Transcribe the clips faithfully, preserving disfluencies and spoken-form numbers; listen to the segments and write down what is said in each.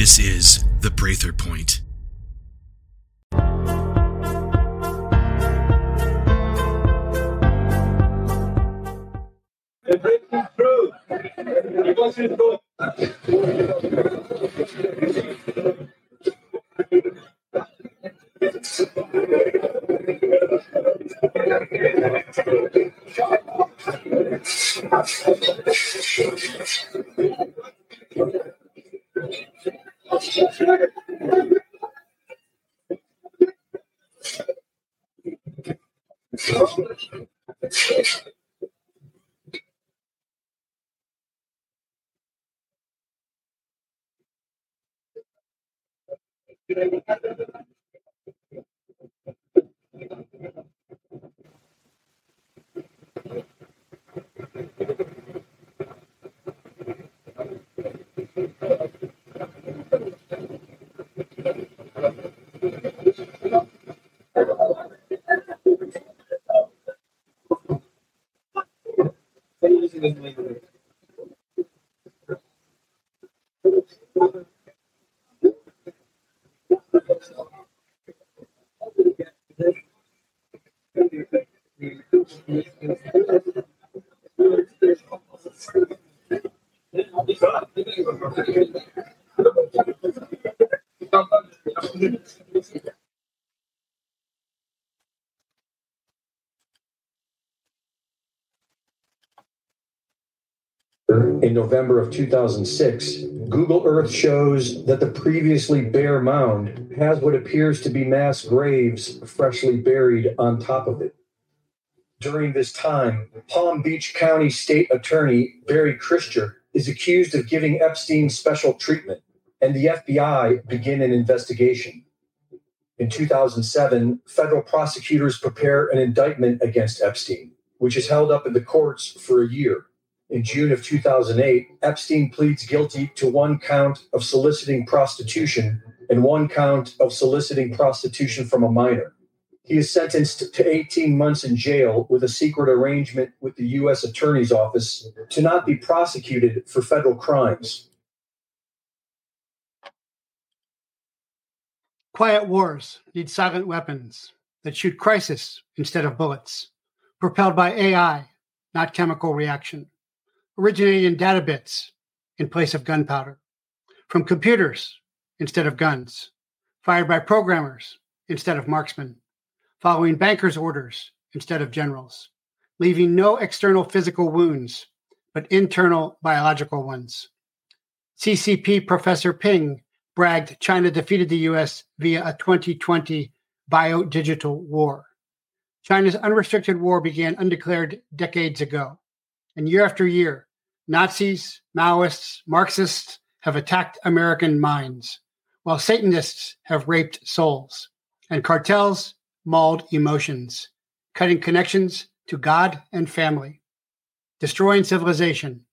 This is the Prather Point. The break is through. It goes through. In November of two thousand six, Google Earth shows that the previously bare mound has what appears to be mass graves freshly buried on top of it. During this time, Palm Beach County State Attorney Barry Christian is accused of giving Epstein special treatment, and the F B I begin an investigation. In two thousand seven, federal prosecutors prepare an indictment against Epstein, which is held up in the courts for a year. In June of two thousand eight, Epstein pleads guilty to one count of soliciting prostitution and one count of soliciting prostitution from a minor. He is sentenced to eighteen months in jail with a secret arrangement with the U S Attorney's Office to not be prosecuted for federal crimes. Quiet wars need silent weapons that shoot crisis instead of bullets, propelled by A I, not chemical reaction. Originating in data bits in place of gunpowder, from computers instead of guns, fired by programmers instead of marksmen, following bankers' orders instead of generals, leaving no external physical wounds, but internal biological ones. C C P Professor Ping bragged China defeated the U S via a twenty twenty biodigital war. China's unrestricted war began undeclared decades ago, and year after year, Nazis, Maoists, Marxists have attacked American minds, while Satanists have raped souls, and cartels mauled emotions, cutting connections to God and family, destroying civilization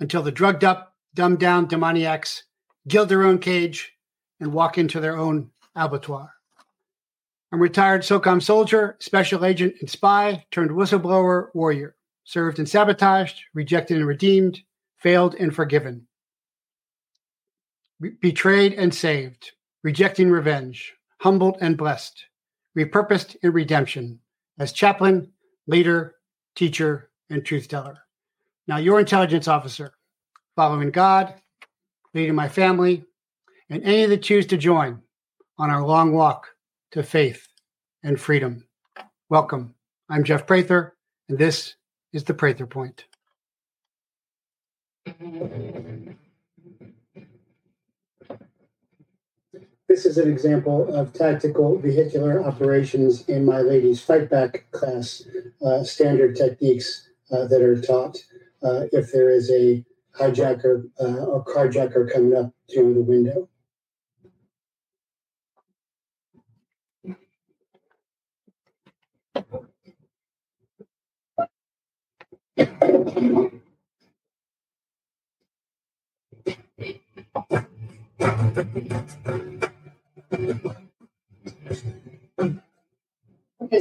until the drugged up, dumbed down demoniacs gild their own cage and walk into their own abattoir. I'm retired SOCOM soldier, special agent and spy turned whistleblower warrior. Served and sabotaged, rejected and redeemed, failed and forgiven. Re- betrayed and saved, rejecting revenge, humbled and blessed, repurposed in redemption as chaplain, leader, teacher, and truth teller. Now your intelligence officer, following God, leading my family, and any that choose to join on our long walk to faith and freedom. Welcome. I'm Jeff Prather, and this is the Prather Point. This is an example of tactical vehicular operations in my ladies' fight back class, uh, standard techniques uh, that are taught uh, if there is a hijacker uh, or carjacker coming up to the window. Okay,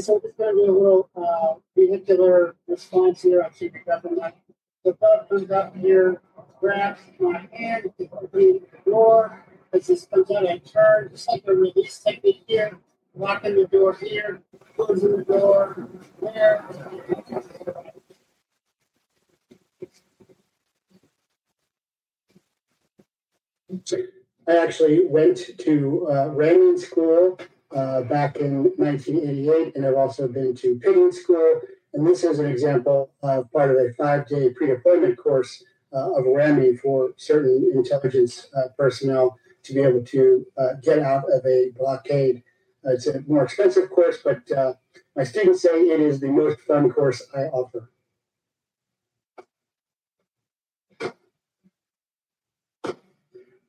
so there's going to be a little uh, vehicular response here. I'll see if you've got the mic. The thumb comes up here, grabs my hand, the door, as this comes out, I turn, just like a release technique here, lock in the door here, close in the door there. I actually went to uh, ramming school uh, back in nineteen eighty-eight, and I've also been to pitting school. And this is an example of part of a five-day pre-deployment course uh, of ramming for certain intelligence uh, personnel to be able to uh, get out of a blockade. Uh, it's a more expensive course, but uh, my students say it is the most fun course I offer.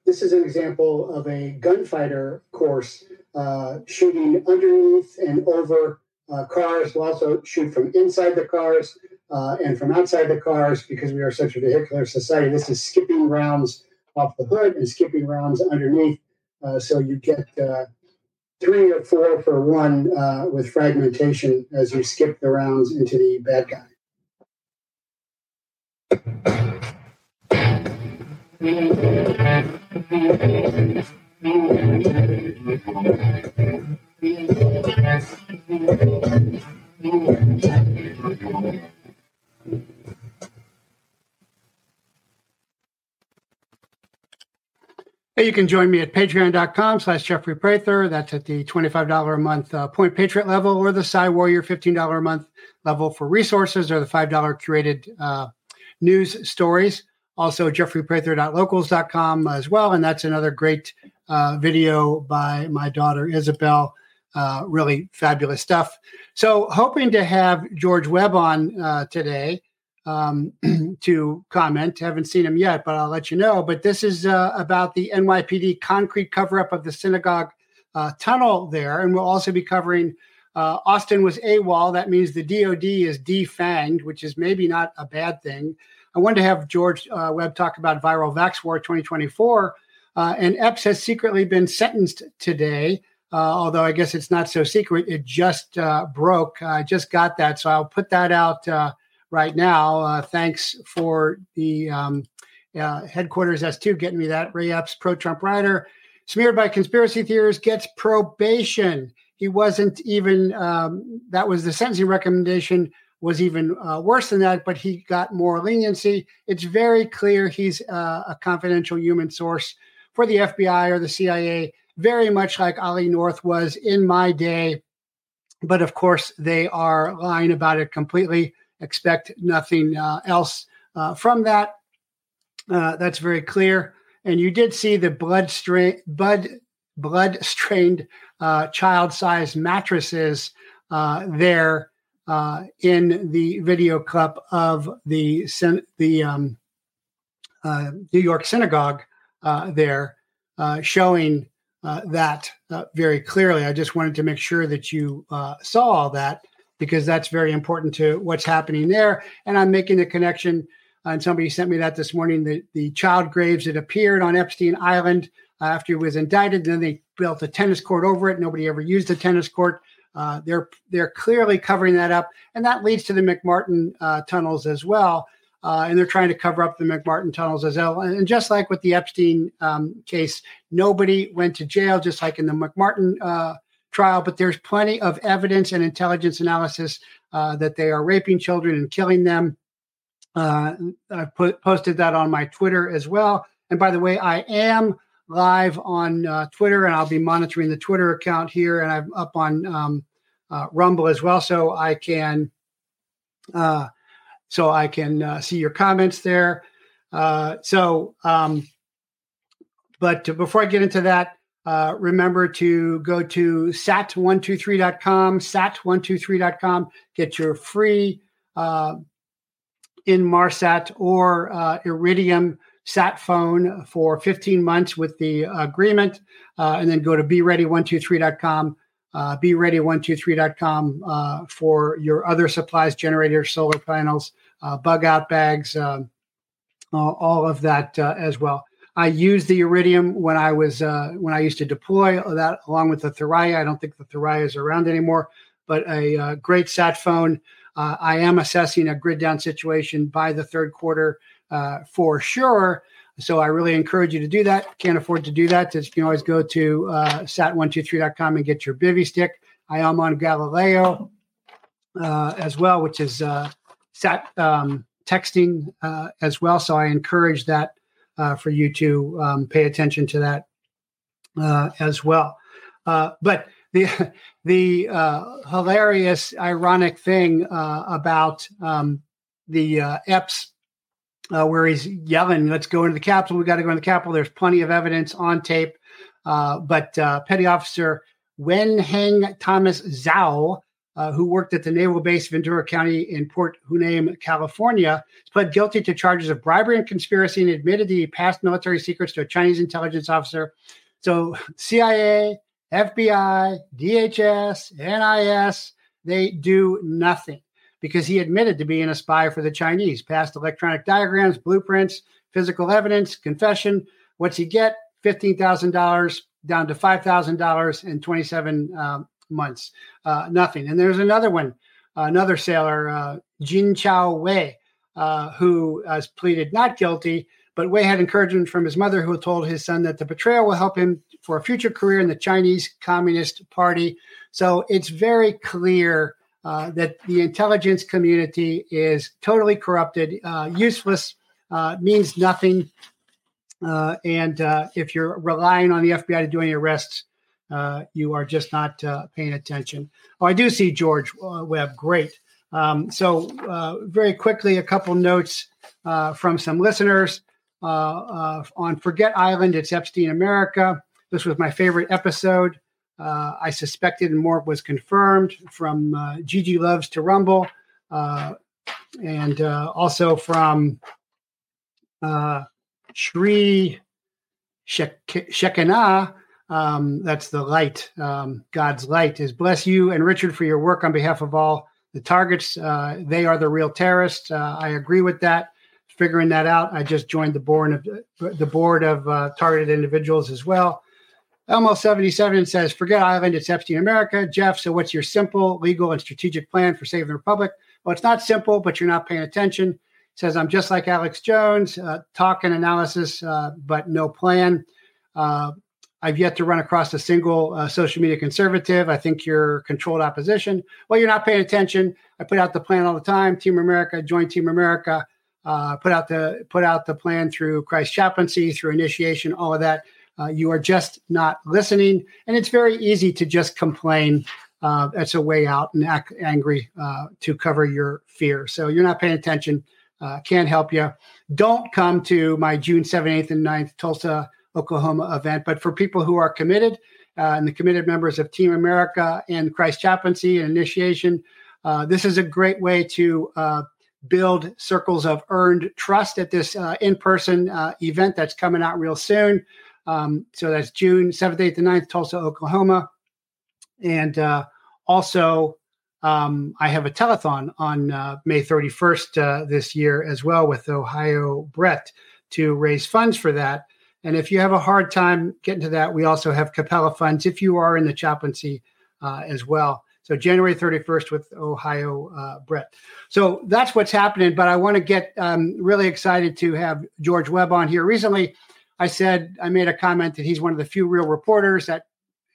This is an example of a gunfighter course, uh, shooting underneath and over Uh, cars. Will also shoot from inside the cars uh, and from outside the cars because we are such a vehicular society. This is skipping rounds off the hood and skipping rounds underneath. Uh, so you get uh, three or four for one uh, with fragmentation as you skip the rounds into the bad guy. Hey, you can join me at patreon.com slash Jeffrey Prather. That's at the twenty-five dollars a month uh, Point Patriot level or the Cy Warrior fifteen dollars a month level for resources or the five dollars curated uh, news stories. Also, jeffrey prather dot locals dot com as well. And that's another great uh, video by my daughter, Isabel. Uh, really fabulous stuff. So hoping to have George Webb on uh, today um, to comment. Haven't seen him yet, but I'll let you know. But this is uh, about the N Y P D concrete cover-up of the synagogue uh, tunnel there. And we'll also be covering uh, Austin was AWOL. That means the D O D is defanged, which is maybe not a bad thing. I wanted to have George uh, Webb talk about viral vax war twenty twenty-four. Uh, and Epps has secretly been sentenced today. Uh, although I guess it's not so secret, it just uh, broke. I just got that, so I'll put that out uh, right now. Uh, thanks for the um, uh, headquarters S two getting me that. Ray Epps, pro-Trump writer, smeared by conspiracy theorists, gets probation. He wasn't even, um, that was the sentencing recommendation, was even uh, worse than that, but he got more leniency. It's very clear he's uh, a confidential human source for the F B I or the C I A, very much like Ollie North was in my day. But of course, they are lying about it completely. Expect nothing uh, else uh, from that. Uh, that's very clear. And you did see the blood stra- blood, blood strained uh, child-sized mattresses uh, there uh, in the video clip of the, the um, uh, New York synagogue uh, there uh, showing Uh, that uh, very clearly. I just wanted to make sure that you uh, saw all that because that's very important to what's happening there. And I'm making the connection, uh, and somebody sent me that this morning, the, the child graves that appeared on Epstein Island uh, after he was indicted. Then they built a tennis court over it. Nobody ever used a tennis court. Uh, they're they're clearly covering that up. And that leads to the McMartin uh, tunnels as well. Uh, and they're trying to cover up the McMartin tunnels as well. And just like with the Epstein um, case, nobody went to jail, just like in the McMartin uh, trial. But there's plenty of evidence and intelligence analysis uh, that they are raping children and killing them. Uh, I put, posted that on my Twitter as well. And by the way, I am live on uh, Twitter, and I'll be monitoring the Twitter account here. And I'm up on um, uh, Rumble as well, so I can... Uh, So I can uh, see your comments there. Uh, so, um, but before I get into that, uh, remember to go to sat one two three dot com, sat one two three dot com, get your free uh, Inmarsat or uh, Iridium sat phone for fifteen months with the agreement, uh, and then go to be ready one two three dot com. Uh, be ready one two three dot com uh, for your other supplies, generators, solar panels, uh, bug out bags, um, all of that uh, as well. I used the Iridium when I was uh, when I used to deploy that along with the Thuraya. I don't think the Thuraya is around anymore, but a uh, great sat phone. Uh, I am assessing a grid down situation by the third quarter uh, for sure. So I really encourage you to do that. Can't afford to do that. You can always go to uh, sat one two three dot com and get your bivy stick. I am on Galileo uh, as well, which is uh, sat um, texting uh, as well. So I encourage that uh, for you to um, pay attention to that uh, as well. Uh, but the the uh, hilarious, ironic thing uh, about um, the uh, Epps Uh, where he's yelling, let's go into the Capitol. We got to go into the Capitol. There's plenty of evidence on tape. Uh, but uh, Petty Officer Wen Heng Thomas Zhao, uh, who worked at the Naval Base Ventura County in Port Hueneme, California, pled guilty to charges of bribery and conspiracy and admitted he passed military secrets to a Chinese intelligence officer. So C I A, F B I, D H S, N I S, they do nothing, because he admitted to being a spy for the Chinese. Passed electronic diagrams, blueprints, physical evidence, confession. What's he get? fifteen thousand dollars down to five thousand dollars in twenty-seven um, months. Uh, nothing. And there's another one, uh, another sailor, uh, Jin Chao Wei, uh, who has pleaded not guilty, but Wei had encouragement from his mother, who told his son that the betrayal will help him for a future career in the Chinese Communist Party. So it's very clear Uh, that the intelligence community is totally corrupted, uh, useless, uh, means nothing. Uh, and uh, if you're relying on the F B I to do any arrests, uh, you are just not uh, paying attention. Oh, I do see George uh, Webb. Great. Um, so uh, very quickly, a couple notes uh, from some listeners uh, uh, on Forget Island. It's Epstein America. This was my favorite episode. Uh, I suspected and more was confirmed from uh, Gigi Loves to Rumble, uh, and uh, also from uh, Sri Shekinah. Um, that's the light, um, God's light is bless you and Richard for your work on behalf of all the targets. Uh, they are the real terrorists. Uh, I agree with that. Figuring that out, I just joined the board of the board of uh, targeted individuals as well. Elmo seventy-seven says, forget Ireland, it's Epstein America. Jeff, so what's your simple, legal, and strategic plan for saving the Republic? Well, it's not simple, but you're not paying attention. It says, I'm just like Alex Jones, uh, talk and analysis, uh, but no plan. Uh, I've yet to run across a single uh, social media conservative. I think you're controlled opposition. Well, you're not paying attention. I put out the plan all the time. Team America, join Team America. Uh, put out the put out the plan through Christ Chaplaincy, through initiation, all of that. Uh, you are just not listening. And it's very easy to just complain. Uh, that's a way out and act angry uh, to cover your fear. So you're not paying attention. Uh, can't help you. Don't come to my June seventh, eighth, and ninth Tulsa, Oklahoma event. But for people who are committed uh, and the committed members of Team America and Christ Chaplaincy and Initiation, uh, this is a great way to uh, build circles of earned trust at this uh, in-person uh, event that's coming out real soon. Um, so that's June seventh, eighth, and ninth, Tulsa, Oklahoma. And uh, also, um, I have a telethon on uh, May thirty-first uh, this year as well with Ohio Brett to raise funds for that. And if you have a hard time getting to that, we also have Capella funds if you are in the chaplaincy uh, as well. So January thirty-first with Ohio uh, Brett. So that's what's happening. But I want to get um, really excited to have George Webb on here. Recently, I said, I made a comment that he's one of the few real reporters that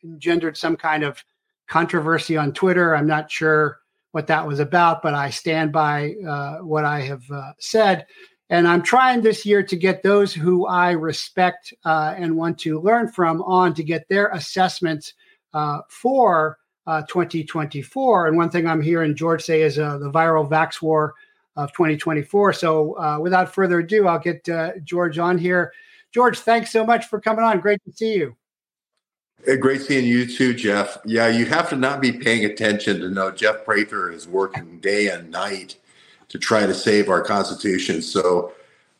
engendered some kind of controversy on Twitter. I'm not sure what that was about, but I stand by uh, what I have uh, said. And I'm trying this year to get those who I respect uh, and want to learn from on to get their assessments uh, for uh, twenty twenty-four. And one thing I'm hearing George say is uh, the viral vax war of twenty twenty-four. So uh, without further ado, I'll get uh, George on here. George, thanks so much for coming on. Great to see you. Great seeing you too, Jeff. Yeah, you have to not be paying attention to know Jeff Prather is working day and night to try to save our Constitution. So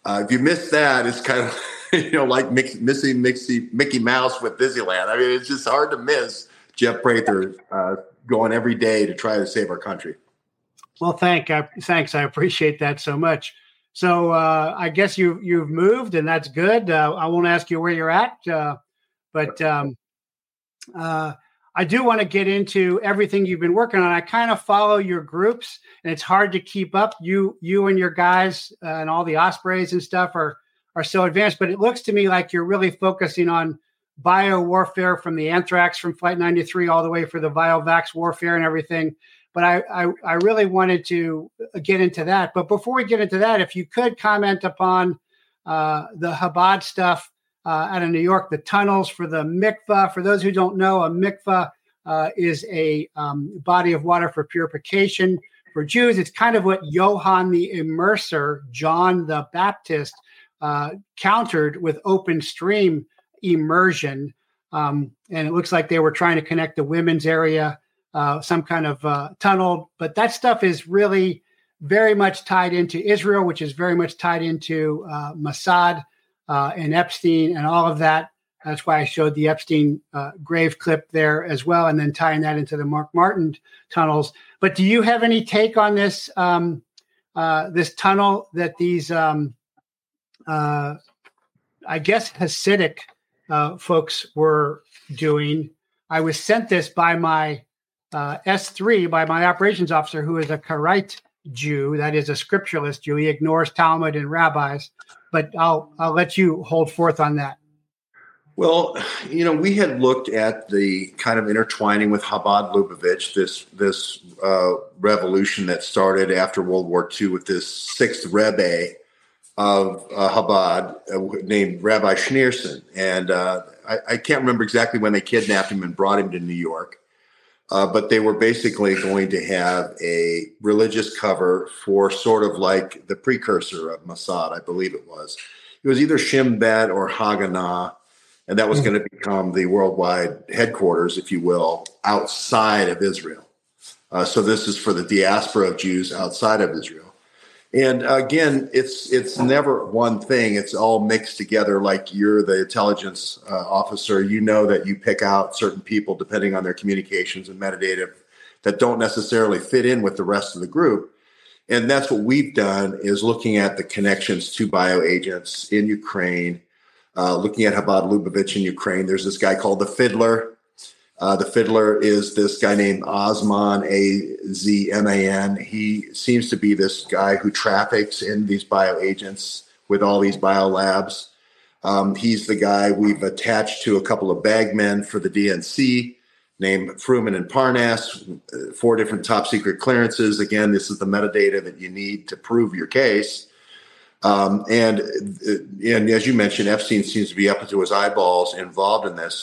uh, if you miss that, it's kind of you know like Mickey, missing Mickey, Mickey Mouse with Disneyland. I mean, it's just hard to miss Jeff Prather uh, going every day to try to save our country. Well, thank I, thanks. I appreciate that so much. So uh, I guess you, you've moved, and that's good. Uh, I won't ask you where you're at, uh, but um, uh, I do want to get into everything you've been working on. I kind of follow your groups, and it's hard to keep up. You you and your guys uh, and all the Ospreys and stuff are are so advanced, but it looks to me like you're really focusing on biowarfare from the anthrax from Flight ninety-three all the way for the VioVax warfare and everything. But I, I, I really wanted to get into that. But before we get into that, if you could comment upon uh, the Chabad stuff uh, out of New York, the tunnels for the mikveh. For those who don't know, a mikveh uh, is a um, body of water for purification. For Jews, it's kind of what Johann the Immerser, John the Baptist, uh, countered with open stream immersion. Um, and it looks like they were trying to connect the women's area, Uh, some kind of uh, tunnel, but that stuff is really very much tied into Israel, which is very much tied into uh, Mossad uh, and Epstein and all of that. That's why I showed the Epstein uh, grave clip there as well, and then tying that into the Mark Martin tunnels. But do you have any take on this um, uh, this tunnel that these, um, uh, I guess, Hasidic uh, folks were doing? I was sent this by my Uh, S three by my operations officer, who is a Karaite Jew, that is a scripturalist Jew. He ignores Talmud and rabbis, but I'll I'll let you hold forth on that. Well, you know, we had looked at the kind of intertwining with Chabad Lubavitch, this this uh, revolution that started after World War Two with this sixth Rebbe of uh, Chabad uh, named Rabbi Schneerson, and uh, I, I can't remember exactly when they kidnapped him and brought him to New York. Uh, but they were basically going to have a religious cover for sort of like the precursor of Mossad, I believe it was. It was either Shin Bet or Haganah, and that was mm-hmm. going to become the worldwide headquarters, if you will, outside of Israel. Uh, so this is for the diaspora of Jews outside of Israel. And again, it's it's never one thing. It's all mixed together. Like you're the intelligence uh, officer, you know that you pick out certain people depending on their communications and metadata that don't necessarily fit in with the rest of the group. And that's what we've done, is looking at the connections to bioagents in Ukraine, uh, looking at Chabad Lubavitch in Ukraine. There's this guy called the Fiddler. Uh, the Fiddler is this guy named Osman, A Z M A N. He seems to be this guy who traffics in these bioagents with all these biolabs. Um, he's the guy we've attached to a couple of bagmen for the D N C named Fruman and Parnas, four different top secret clearances. Again, this is the metadata that you need to prove your case. Um, and, and as you mentioned, Epstein seems to be up to his eyeballs involved in this.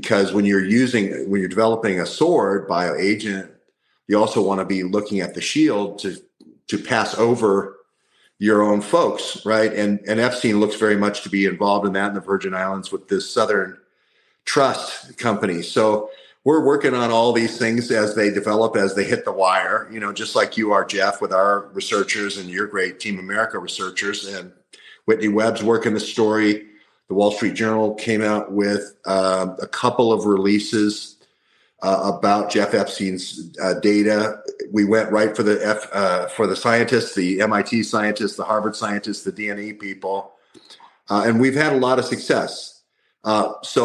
Because when you're using, when you're developing a sword bioagent, you also want to be looking at the shield to to pass over your own folks, right? And and Epstein looks very much to be involved in that in the Virgin Islands with this Southern Trust company. So we're working on all these things as they develop, as they hit the wire. You know, just like you are, Jeff, with our researchers and your great Team America researchers, and Whitney Webb's working the story. The Wall Street Journal came out with uh, a couple of releases uh, about Jeff Epstein's uh, data. We went right for the F, uh, for the scientists, the M I T scientists, the Harvard scientists, the D N E people, uh, and we've had a lot of success. Uh, so,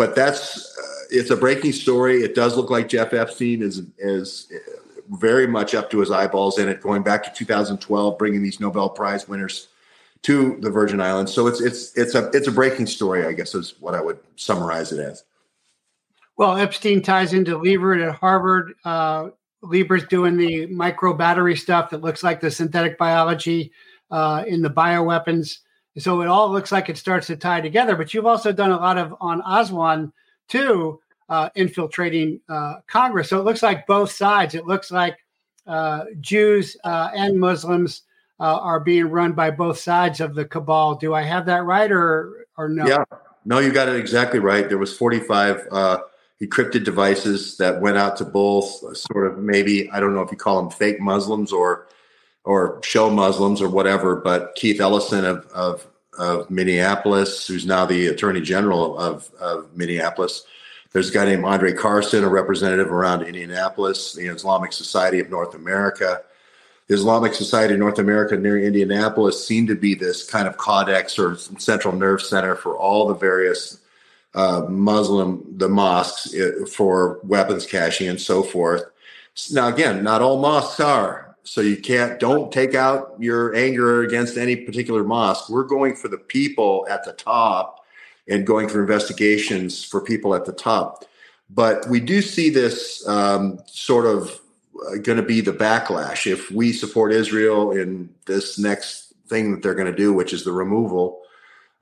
but that's uh, it's a breaking story. It does look like Jeff Epstein is is very much up to his eyeballs in it. Going back to two thousand twelve, bringing these Nobel Prize winners to the Virgin Islands. So it's it's it's a it's a breaking story, I guess, is what I would summarize it as. Well, Epstein ties into Liebert at Harvard. Uh, Liebert's doing the micro battery stuff that looks like the synthetic biology uh, in the bioweapons. So it all looks like it starts to tie together. But you've also done a lot of on Aswan too, uh, infiltrating uh, Congress. So it looks like both sides. It looks like uh, Jews uh, and Muslims Uh, are being run by both sides of the cabal. Do I have that right or or no? Yeah, no, you got it exactly right. There was forty-five uh, encrypted devices that went out to both sort of maybe, I don't know if you call them fake Muslims or or show Muslims or whatever, but Keith Ellison of of, of Minneapolis, who's now the Attorney General of, of Minneapolis. There's a guy named Andre Carson, a representative around Indianapolis, the Islamic Society of North America. The Islamic Society of North America near Indianapolis seemed to be this kind of codex or central nerve center for all the various uh, Muslim, the mosques for weapons caching and so forth. Now, again, not all mosques are. So you can't, don't take out your anger against any particular mosque. We're going for the people at the top and going for investigations for people at the top. But we do see this um, sort of uh, going to be the backlash. If we support Israel in this next thing that they're going to do, which is the removal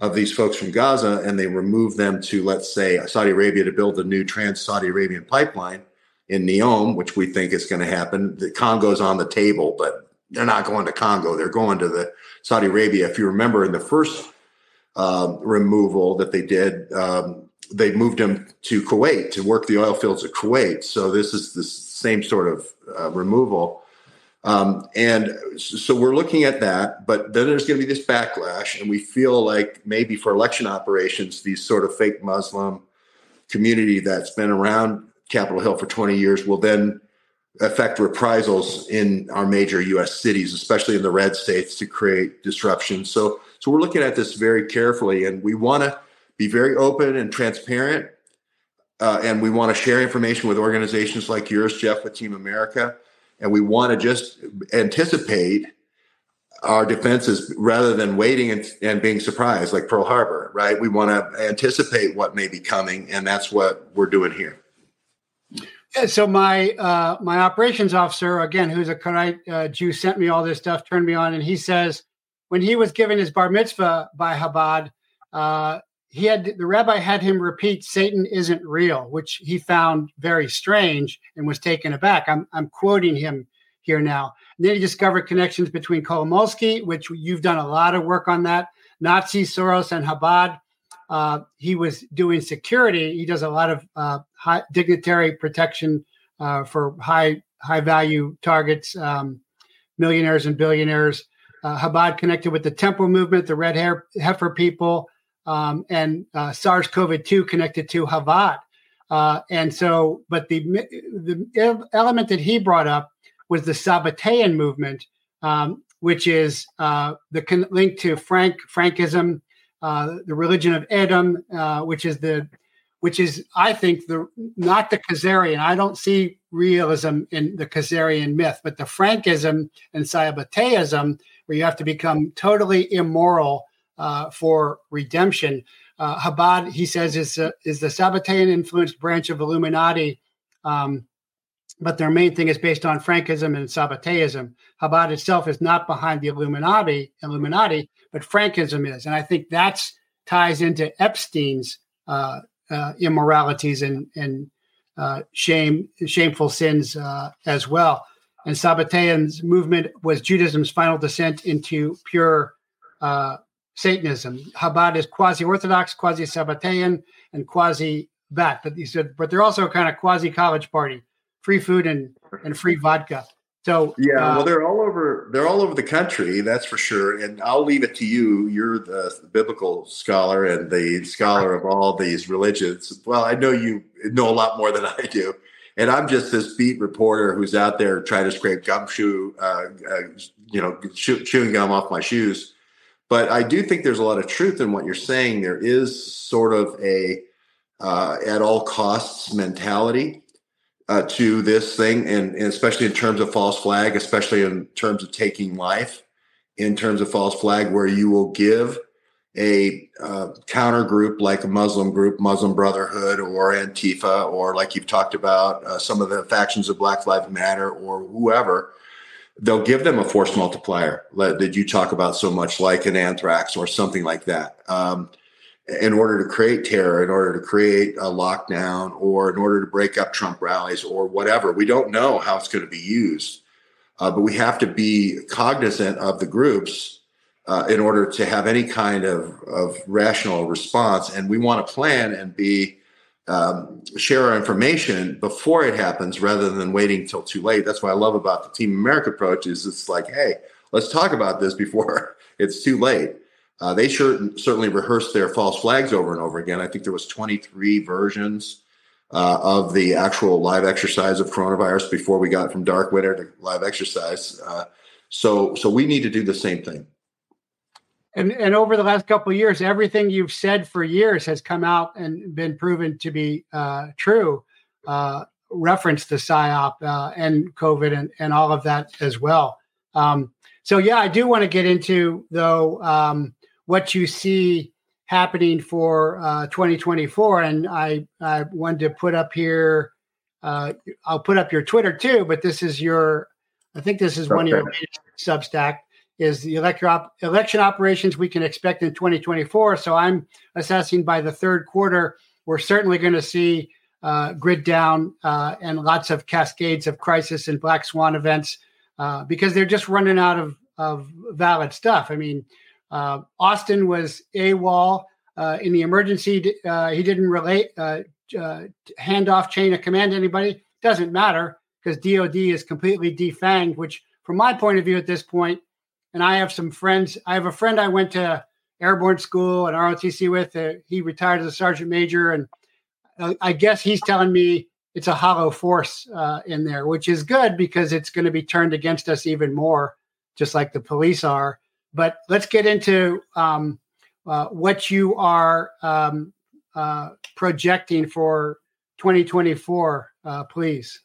of these folks from Gaza, and they remove them to, let's say, Saudi Arabia to build the new trans-Saudi Arabian pipeline in Neom, which we think is going to happen. The Congo's on the table, but they're not going to Congo. They're going to the Saudi Arabia. If you remember in the first uh, removal that they did, um, they moved them to Kuwait to work the oil fields of Kuwait. So this is the same sort of uh, removal. Um, and so we're looking at that, but then there's going to be this backlash, and we feel like maybe for election operations, these sort of fake Muslim community that's been around Capitol Hill for twenty years will then affect reprisals in our major U S cities, especially in the red states, to create disruption. So, so we're looking at this very carefully, and we want to be very open and transparent. Uh, and we want to share information with organizations like yours, Jeff, with Team America. And we want to just anticipate our defenses rather than waiting and, and being surprised like Pearl Harbor, right? We want to anticipate what may be coming, and that's what we're doing here. Yeah, so my uh, my operations officer, again, who's a Karaite uh, Jew, sent me all this stuff, turned me on, and he says when he was given his bar mitzvah by Chabad, uh, he had the rabbi had him repeat "Satan isn't real," which he found very strange and was taken aback. I'm I'm quoting him here now. And then he discovered connections between Kolomolsky, which you've done a lot of work on that, Nazi, Soros, and Chabad. Uh, he was doing security. He does a lot of uh, high, dignitary protection uh, for high high value targets, um, millionaires and billionaires. Uh, Chabad connected with the Temple movement, the Red Hair, Heifer people, um, and uh, SARS-C o V two connected to Chabad. Uh, and so, but the the element that he brought up was the Sabbatean movement, um, which is uh, the con- link to Frank Frankism. Uh, the religion of Edom, uh, which is the, which is I think the not the Khazarian. I don't see realism in the Khazarian myth, but the Frankism and Sabbateism, where you have to become totally immoral uh, for redemption. Uh, Chabad, he says, is uh, is the Sabbatean influenced branch of Illuminati, um, but their main thing is based on Frankism and Sabbateism. Chabad itself is not behind the Illuminati. Illuminati. But Frankism is, and I think that's ties into Epstein's uh, uh, immoralities and and uh, shame, shameful sins uh, as well. And Sabbatean's movement was Judaism's final descent into pure uh, Satanism. Chabad is quasi-Orthodox, quasi-Sabbatean, and quasi-Bat. But he said, but they're also kind of quasi-college party, free food and and free vodka. So yeah, uh, well, they're all over. They're all over the country, that's for sure. And I'll leave it to you. You're the biblical scholar and the scholar of all these religions. Well, I know you know a lot more than I do, and I'm just this beat reporter who's out there trying to scrape gumshoe, uh, uh, you know, chewing gum off my shoes. But I do think there's a lot of truth in what you're saying. There is sort of a uh, at all costs mentality. Uh, to this thing, and, and especially in terms of false flag, especially in terms of taking life, in terms of false flag, where you will give a uh, counter group like a Muslim group, Muslim Brotherhood or Antifa, or like you've talked about, uh, some of the factions of Black Lives Matter or whoever, they'll give them a force multiplier that you talk about so much, like an anthrax or something like that. Um, in order to create terror, in order to create a lockdown, or in order to break up Trump rallies or whatever. We don't know how it's going to be used, uh, but we have to be cognizant of the groups uh, in order to have any kind of, of rational response. And we want to plan and be um, share our information before it happens rather than waiting till too late. That's what I love about the Team America approach is it's like, hey, let's talk about this before it's too late. Uh, they sure, certainly rehearsed their false flags over and over again. I think there was twenty-three versions uh, of the actual live exercise of coronavirus before we got from dark winter to live exercise. Uh, so so we need to do the same thing. And and over the last couple of years, everything you've said for years has come out and been proven to be uh, true. Uh, reference to PSYOP uh, and COVID and, and all of that as well. Um, so, yeah, I do want to get into, though, um, what you see happening for uh, twenty twenty-four. And I, I wanted to put up here, uh, I'll put up your Twitter too, but this is your, I think this is okay. One of your major Substack, is the electro- election operations we can expect in twenty twenty-four. So I'm assessing by the third quarter, we're certainly going to see uh, grid down uh, and lots of cascades of crisis and black swan events uh, because they're just running out of, of valid stuff. I mean, uh, Austin was AWOL uh, in the emergency. Uh, he didn't relate, uh, uh, hand off chain of command to anybody. Doesn't matter because D O D is completely defanged, which from my point of view at this point, and I have some friends. I have a friend I went to airborne school and R O T C with. Uh, he retired as a sergeant major, and uh, I guess he's telling me it's a hollow force uh, in there, which is good because it's going to be turned against us even more, just like the police are. But let's get into um, uh, what you are um, uh, projecting for twenty twenty-four, uh, please.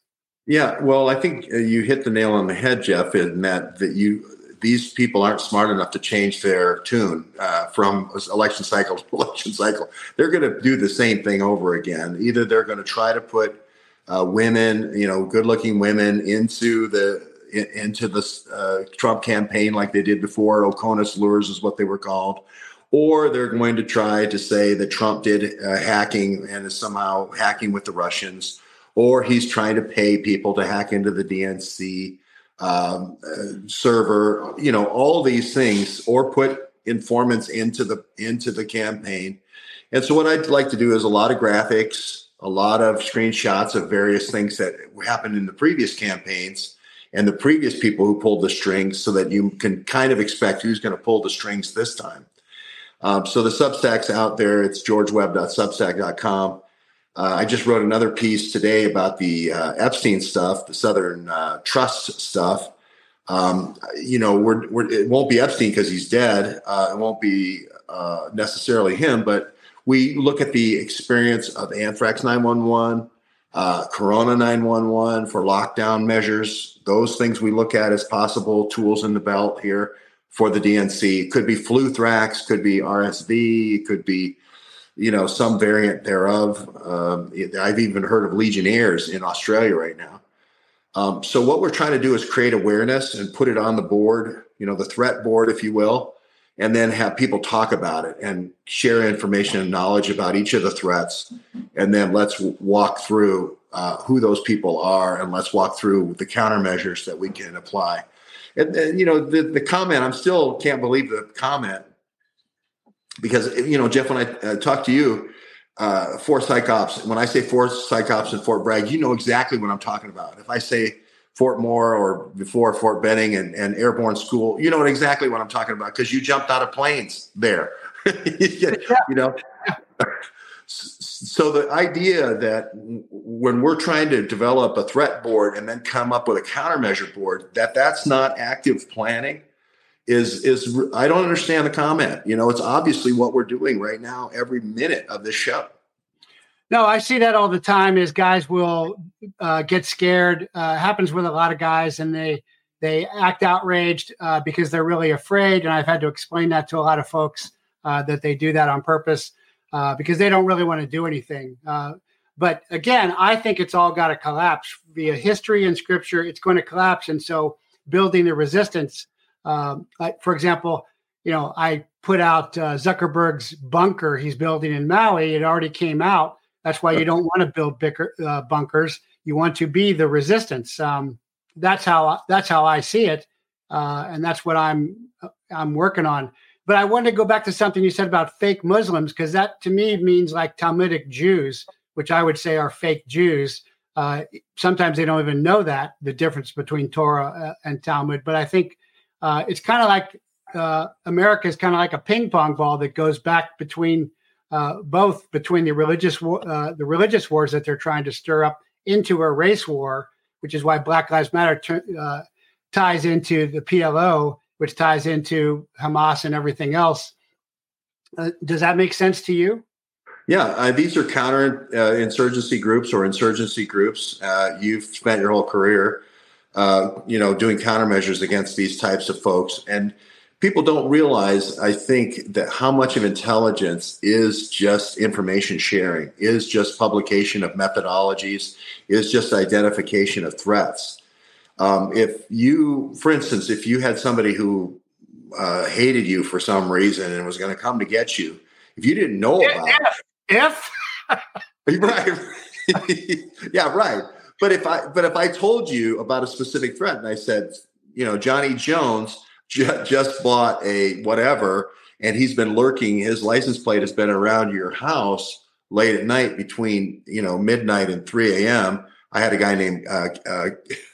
Yeah, well, I think you hit the nail on the head, Jeff, in that that you. These people aren't smart enough to change their tune uh, from election cycle to election cycle. They're going to do the same thing over again. Either they're going to try to put uh, women, you know, good-looking women into the in, into the uh, Trump campaign like they did before. Oconus lures is what they were called. Or they're going to try to say that Trump did uh, hacking and is somehow hacking with the Russians. Or he's trying to pay people to hack into the D N C Um, uh, server, you know, all these things, or put informants into the into the campaign. And so what I'd like to do is a lot of graphics, a lot of screenshots of various things that happened in the previous campaigns and the previous people who pulled the strings so that you can kind of expect who's going to pull the strings this time. Um, so the Substack's out there. It's george webb dot substack dot com. Uh, I just wrote another piece today about the uh, Epstein stuff, the Southern uh, Trust stuff. Um, you know, we're, we're, it won't be Epstein because he's dead. Uh, it won't be uh, necessarily him, but we look at the experience of Anthrax nine one one, uh, Corona nine one one for lockdown measures. Those things we look at as possible tools in the belt here for the D N C. It could be flu thrax, could be R S V, it could be you know, some variant thereof. Um, I've even heard of Legionnaires in Australia right now. Um, so what we're trying to do is create awareness and put it on the board, you know, the threat board, if you will, and then have people talk about it and share information and knowledge about each of the threats. And then let's walk through uh, who those people are, and let's walk through the countermeasures that we can apply. And, and you know, the, the comment, I'm still can't believe the comment. Because, you know, Jeff, when I uh, talk to you, uh, four psychops, when I say four psychops in Fort Bragg, you know exactly what I'm talking about. If I say Fort Moore or before Fort Benning and, and airborne school, you know exactly what I'm talking about because you jumped out of planes there, you know. So the idea that when we're trying to develop a threat board and then come up with a countermeasure board, that that's not active planning. Is is I don't understand the comment. You know, it's obviously what we're doing right now every minute of this show. No, I see that all the time is guys will uh, get scared. Uh, happens with a lot of guys, and they they act outraged uh, because they're really afraid. And I've had to explain that to a lot of folks uh, that they do that on purpose uh, because they don't really want to do anything. Uh, but again, I think it's all got to collapse via history and scripture. It's going to collapse. And so building the resistance. Um, like for example, you know, I put out uh, Zuckerberg's bunker he's building in Maui. It already came out. That's why you don't want to build bicker, uh, bunkers. You want to be the resistance. Um, that's how that's how I see it, uh, and that's what I'm I'm working on. But I wanted to go back to something you said about fake Muslims, because that to me means like Talmudic Jews, which I would say are fake Jews. Uh, sometimes they don't even know that the difference between Torah and Talmud. But I think. Uh, it's kind of like uh, America is kind of like a ping pong ball that goes back between uh, both between the religious war, uh, the religious wars that they're trying to stir up into a race war, which is why Black Lives Matter t- uh, ties into the P L O, which ties into Hamas and everything else. Uh, does that make sense to you? Yeah, uh, these are counterinsurgency uh, groups or insurgency groups. Uh, you've spent your whole career, uh, you know, doing countermeasures against these types of folks. And people don't realize, I think, that how much of intelligence is just information sharing, is just publication of methodologies, is just identification of threats. Um, if you, for instance, if you had somebody who uh, hated you for some reason and was going to come to get you, if you didn't know about it, If, right, yeah, right. But if I, but if I told you about a specific threat and I said, you know, Johnny Jones ju- just bought a whatever, and he's been lurking, his license plate has been around your house late at night between, you know, midnight and three a.m. I had a guy named uh,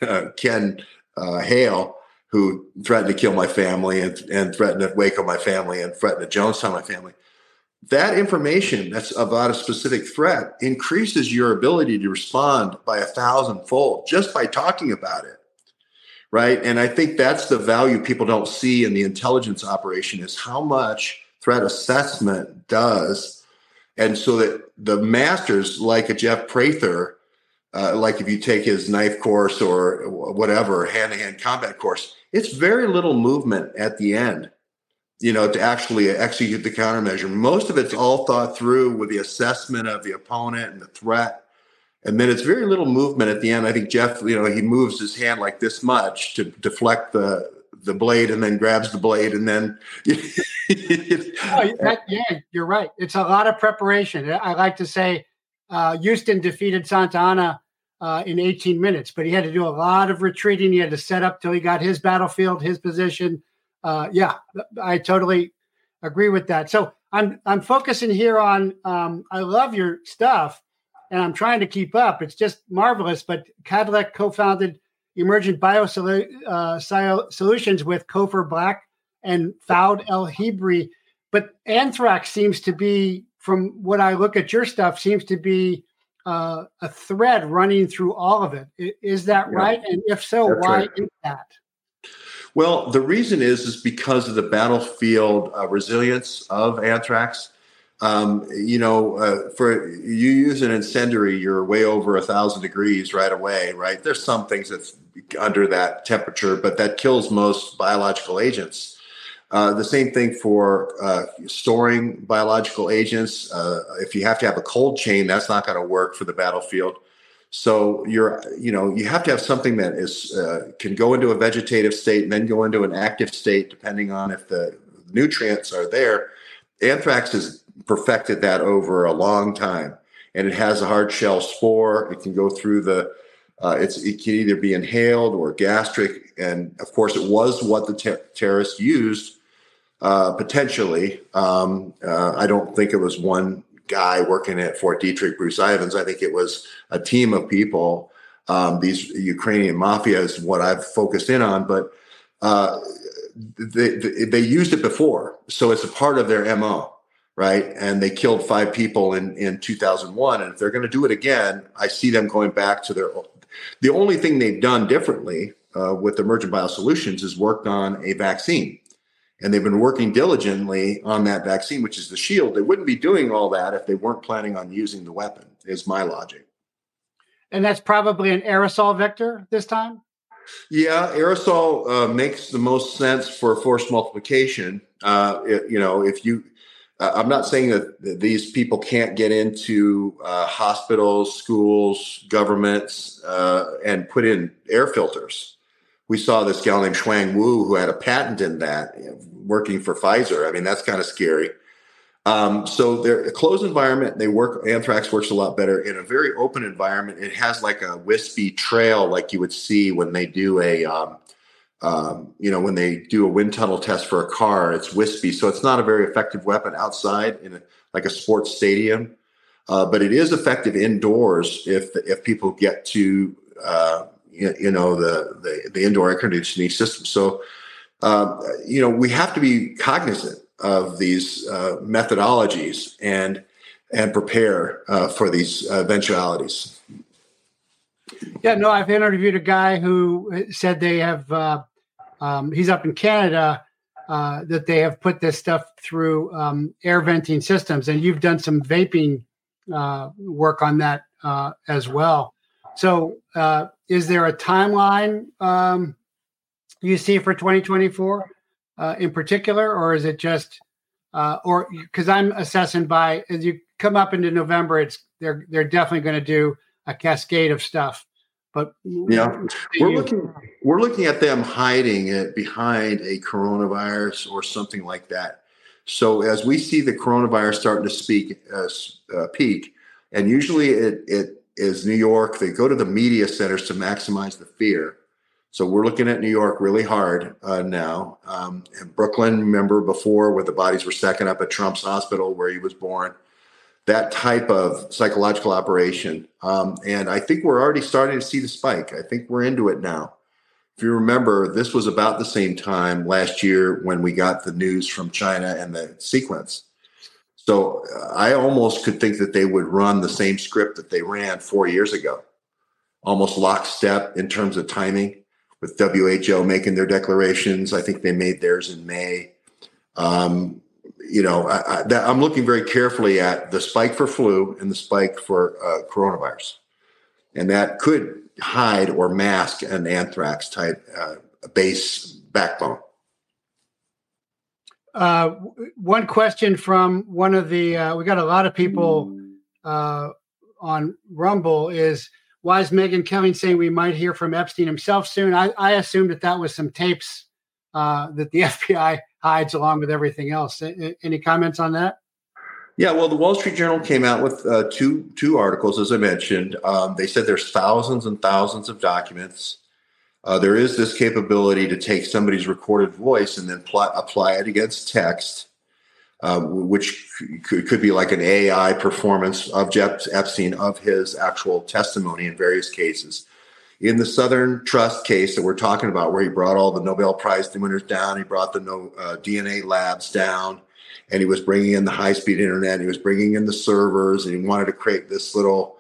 uh, Ken uh, Hale who threatened to kill my family and, and threatened to Waco my family and threatened to Jonestown my family. That information that's about a specific threat increases your ability to respond by a thousandfold just by talking about it, right? And I think that's the value people don't see in the intelligence operation is how much threat assessment does. And so that the masters like a Jeff Prather, uh, like if you take his knife course or whatever, hand-to-hand combat course, it's very little movement at the end, you know, to actually execute the countermeasure. Most of it's all thought through with the assessment of the opponent and the threat. And then it's very little movement at the end. I think Jeff, you know, he moves his hand like this much to deflect the the blade and then grabs the blade. And then. oh, that, yeah, you're right. It's a lot of preparation. I like to say uh, Houston defeated Santa Anna uh, in eighteen minutes, but he had to do a lot of retreating. He had to set up till he got his battlefield, his position. Uh, yeah, I totally agree with that. So I'm I'm focusing here on um, I love your stuff, and I'm trying to keep up. It's just marvelous. But Cadillac co-founded Emergent Biosolutions uh, Solu- with Kofor Black and Fawd El-Hebri. But anthrax seems to be, from what I look at your stuff, seems to be uh, a thread running through all of it. Is that yeah. right? And if so, That's why right. is that? Well, the reason is is because of the battlefield uh, resilience of anthrax. Um, you know, uh, for you use an incendiary, you're way over a thousand degrees right away, right? There's some things that's under that temperature, but that kills most biological agents. Uh, the same thing for uh, storing biological agents. Uh, if you have to have a cold chain, that's not going to work for the battlefield. So you're, you know, you have to have something that is uh, can go into a vegetative state and then go into an active state, depending on if the nutrients are there. Anthrax has perfected that over a long time, and it has a hard shell spore. It can go through the, uh, it's it can either be inhaled or gastric, and of course, it was what the ter- terrorists used uh, potentially. Um, uh, I don't think it was one guy working at Fort Detrick, Bruce Ivins. I think it was a team of people. Um, these Ukrainian mafia is what I've focused in on, but uh, they, they, they used it before. So it's a part of their M O, right? And they killed five people in, in two thousand one. And if they're going to do it again, I see them going back to their, the only thing they've done differently uh, with Emergent Biosolutions is worked on a vaccine. And they've been working diligently on that vaccine, which is the shield. They wouldn't be doing all that if they weren't planning on using the weapon, is my logic. And that's probably an aerosol vector this time? Yeah, aerosol uh, makes the most sense for force multiplication. Uh, it, you know, if you, uh, I'm not saying that, that these people can't get into uh, hospitals, schools, governments, uh, and put in air filters. We saw this gal named Shuang Wu who had a patent in that, you know, working for Pfizer. I mean, that's kind of scary. Um, so they're a closed environment. They work, anthrax works a lot better in a very open environment. It has like a wispy trail like you would see when they do a, um, um, you know, when they do a wind tunnel test for a car, it's wispy. So it's not a very effective weapon outside in a, like a sports stadium. Uh, but it is effective indoors if, if people get to, uh, you know, the, the, the indoor air conditioning system. So, um, you know, we have to be cognizant of these uh, methodologies and and prepare uh, for these eventualities. Yeah, no, I've interviewed a guy who said they have, uh, um, he's up in Canada, uh, that they have put this stuff through um, air venting systems. And you've done some vaping uh, work on that uh, as well. So uh, is there a timeline um, you see for twenty twenty-four uh, in particular, or is it just uh, or because I'm assessing by as you come up into November, it's they're they're definitely going to do a cascade of stuff. But yeah, we're you? looking we're looking at them hiding it behind a coronavirus or something like that. So as we see the coronavirus starting to speak uh, uh, peak, and usually it it. is New York. They go to the media centers to maximize the fear. So we're looking at New York really hard uh, now. Um, and Brooklyn, remember before where the bodies were stacking up at Trump's hospital where he was born, that type of psychological operation. Um, and I think we're already starting to see the spike. I think we're into it now. If you remember, this was about the same time last year when we got the news from China and the sequence. So uh, I almost could think that they would run the same script that they ran four years ago, almost lockstep in terms of timing with W H O making their declarations. I think they made theirs in May. Um, you know, I, I, that, I'm looking very carefully at the spike for flu and the spike for uh, coronavirus. And that could hide or mask an anthrax type uh, base backbone. Uh, one question from one of the, uh, we got a lot of people uh, on Rumble is, why is Megyn Kelly saying we might hear from Epstein himself soon? I, I assumed that that was some tapes uh, that the F B I hides along with everything else. A- any comments on that? Yeah, well, the Wall Street Journal came out with uh, two, two articles, as I mentioned. Um, they said there's thousands and thousands of documents. Uh, there is this capability to take somebody's recorded voice and then pl- apply it against text, uh, which c- could be like an A I performance of Jeff Epstein of his actual testimony in various cases. In the Southern Trust case that we're talking about, where he brought all the Nobel Prize winners down, he brought the no, uh, D N A labs down, and he was bringing in the high-speed internet, he was bringing in the servers, and he wanted to create this little...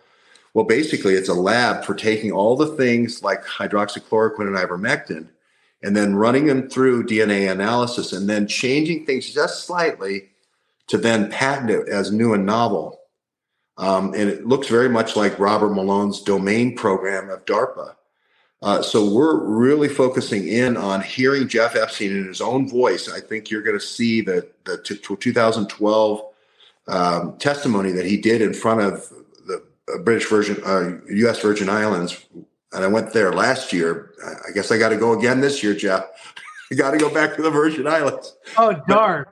Well, basically, it's a lab for taking all the things like hydroxychloroquine and ivermectin and then running them through D N A analysis and then changing things just slightly to then patent it as new and novel. Um, and it looks very much like Robert Malone's domain program of DARPA. Uh, so we're really focusing in on hearing Jeff Epstein in his own voice. I think you're going to see the, the t- twenty twelve um, testimony that he did in front of British Virgin, uh, U S Virgin Islands, and I went there last year. I guess I got to go again this year, Jeff. I got to go back to the Virgin Islands. Oh, darn!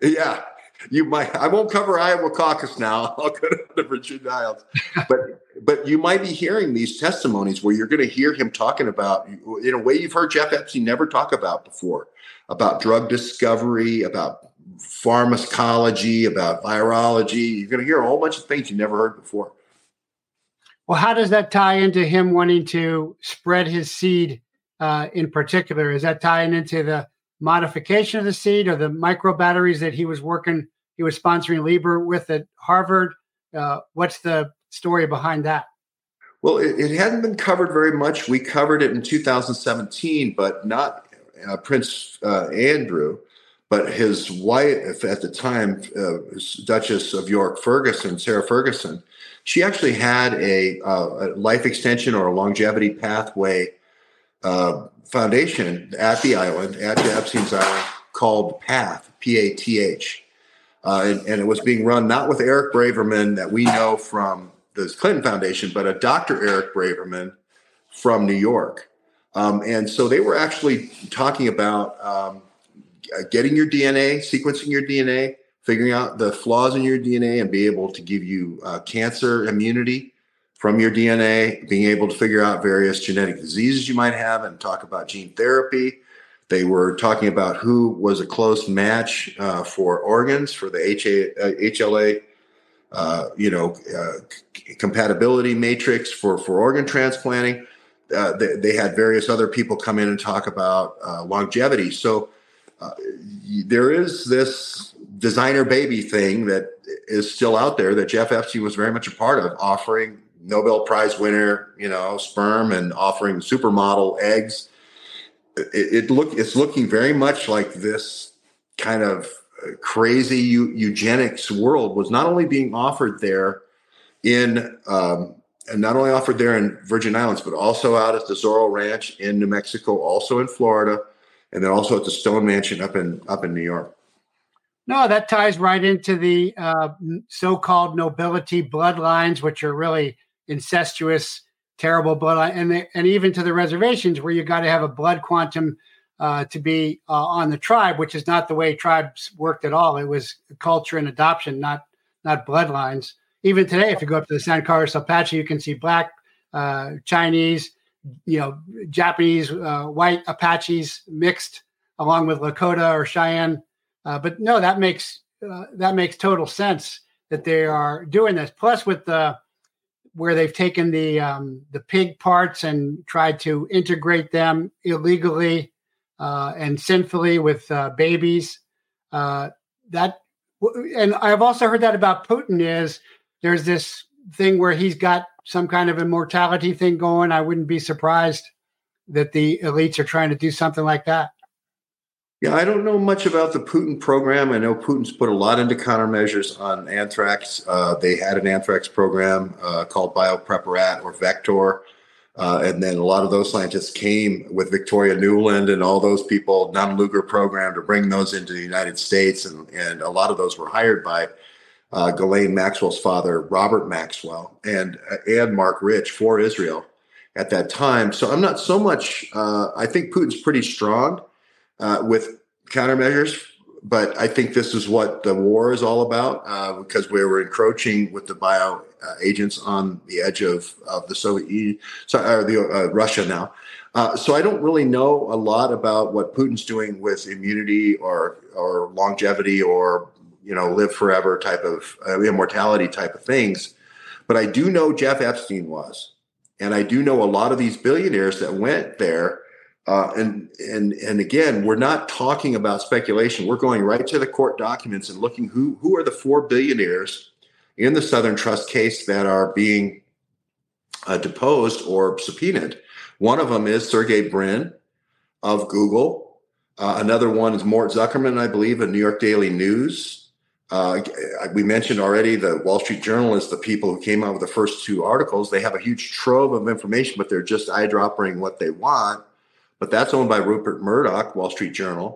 But, yeah, you might. I won't cover Iowa caucus now. I'll go to the Virgin Islands. but but you might be hearing these testimonies where you're going to hear him talking about in a way you've heard Jeff Epstein never talk about before, about drug discovery, about pharmacology, about virology. You're going to hear a whole bunch of things you never heard before. Well, how does that tie into him wanting to spread his seed uh, in particular? Is that tying into the modification of the seed or the micro batteries that he was working, he was sponsoring Lieber with at Harvard? Uh, what's the story behind that? Well, it, it hadn't been covered very much. We covered it in two thousand seventeen, but not uh, Prince uh, Andrew, but his wife at the time, uh, Duchess of York Ferguson, Sarah Ferguson. She actually had a, uh, a life extension or a longevity pathway uh, foundation at the island, at Epstein's Island, called PATH, P A T H. Uh, and, and it was being run not with Eric Braverman that we know from the Clinton Foundation, but a Doctor Eric Braverman from New York. Um, and so they were actually talking about um, getting your D N A, sequencing your D N A, figuring out the flaws in your D N A and be able to give you uh, cancer immunity from your D N A, being able to figure out various genetic diseases you might have and talk about gene therapy. They were talking about who was a close match uh, for organs for the H A, uh, H L A, uh, you know, uh, c- compatibility matrix for, for organ transplanting. Uh, they, they had various other people come in and talk about uh, longevity. So uh, there is this designer baby thing that is still out there that Jeff Epstein was very much a part of, offering Nobel Prize winner, you know, sperm and offering supermodel eggs. It, it look it's looking very much like this kind of crazy eu- eugenics world was not only being offered there in um, and not only offered there in Virgin Islands, but also out at the Zorro Ranch in New Mexico, also in Florida, and then also at the Stone Mansion up in up in New York. No, that ties right into the uh, so-called nobility bloodlines, which are really incestuous, terrible bloodline, and they, and even to the reservations where you got to have a blood quantum uh, to be uh, on the tribe, which is not the way tribes worked at all. It was culture and adoption, not not bloodlines. Even today, if you go up to the San Carlos Apache, you can see black, uh, Chinese, you know, Japanese, uh, white Apaches mixed along with Lakota or Cheyenne. Uh, but no, that makes uh, that makes total sense that they are doing this. Plus, with the where they've taken the um, the pig parts and tried to integrate them illegally uh, and sinfully with uh, babies. Uh, that and I've also heard that about Putin is. There's this thing where he's got some kind of immortality thing going. I wouldn't be surprised that the elites are trying to do something like that. Yeah, I don't know much about the Putin program. I know Putin's put a lot into countermeasures on anthrax. Uh, they had an anthrax program uh, called Biopreparat or Vector. Uh, and then a lot of those scientists came with Victoria Newland and all those people, non-Luger program to bring those into the United States. And, and a lot of those were hired by Uh, Ghislaine Maxwell's father, Robert Maxwell, and uh, and Mark Rich for Israel at that time. So I'm not so much, uh, I think Putin's pretty strong uh, with countermeasures, but I think this is what the war is all about uh, because we were encroaching with the bio uh, agents on the edge of, of the Soviet Union, so, or the, uh, Russia now. Uh, so I don't really know a lot about what Putin's doing with immunity or or longevity or you know, live forever type of uh, immortality type of things. But I do know Jeff Epstein was, and I do know a lot of these billionaires that went there. Uh, and, and, and again, we're not talking about speculation. We're going right to the court documents and looking who, who are the four billionaires in the Southern Trust case that are being uh, deposed or subpoenaed. One of them is Sergey Brin of Google. Uh, another one is Mort Zuckerman, I believe, of New York Daily News. Uh, we mentioned already the Wall Street Journal is the people who came out with the first two articles. They have a huge trove of information, but they're just eyedroppering what they want. But that's owned by Rupert Murdoch, Wall Street Journal.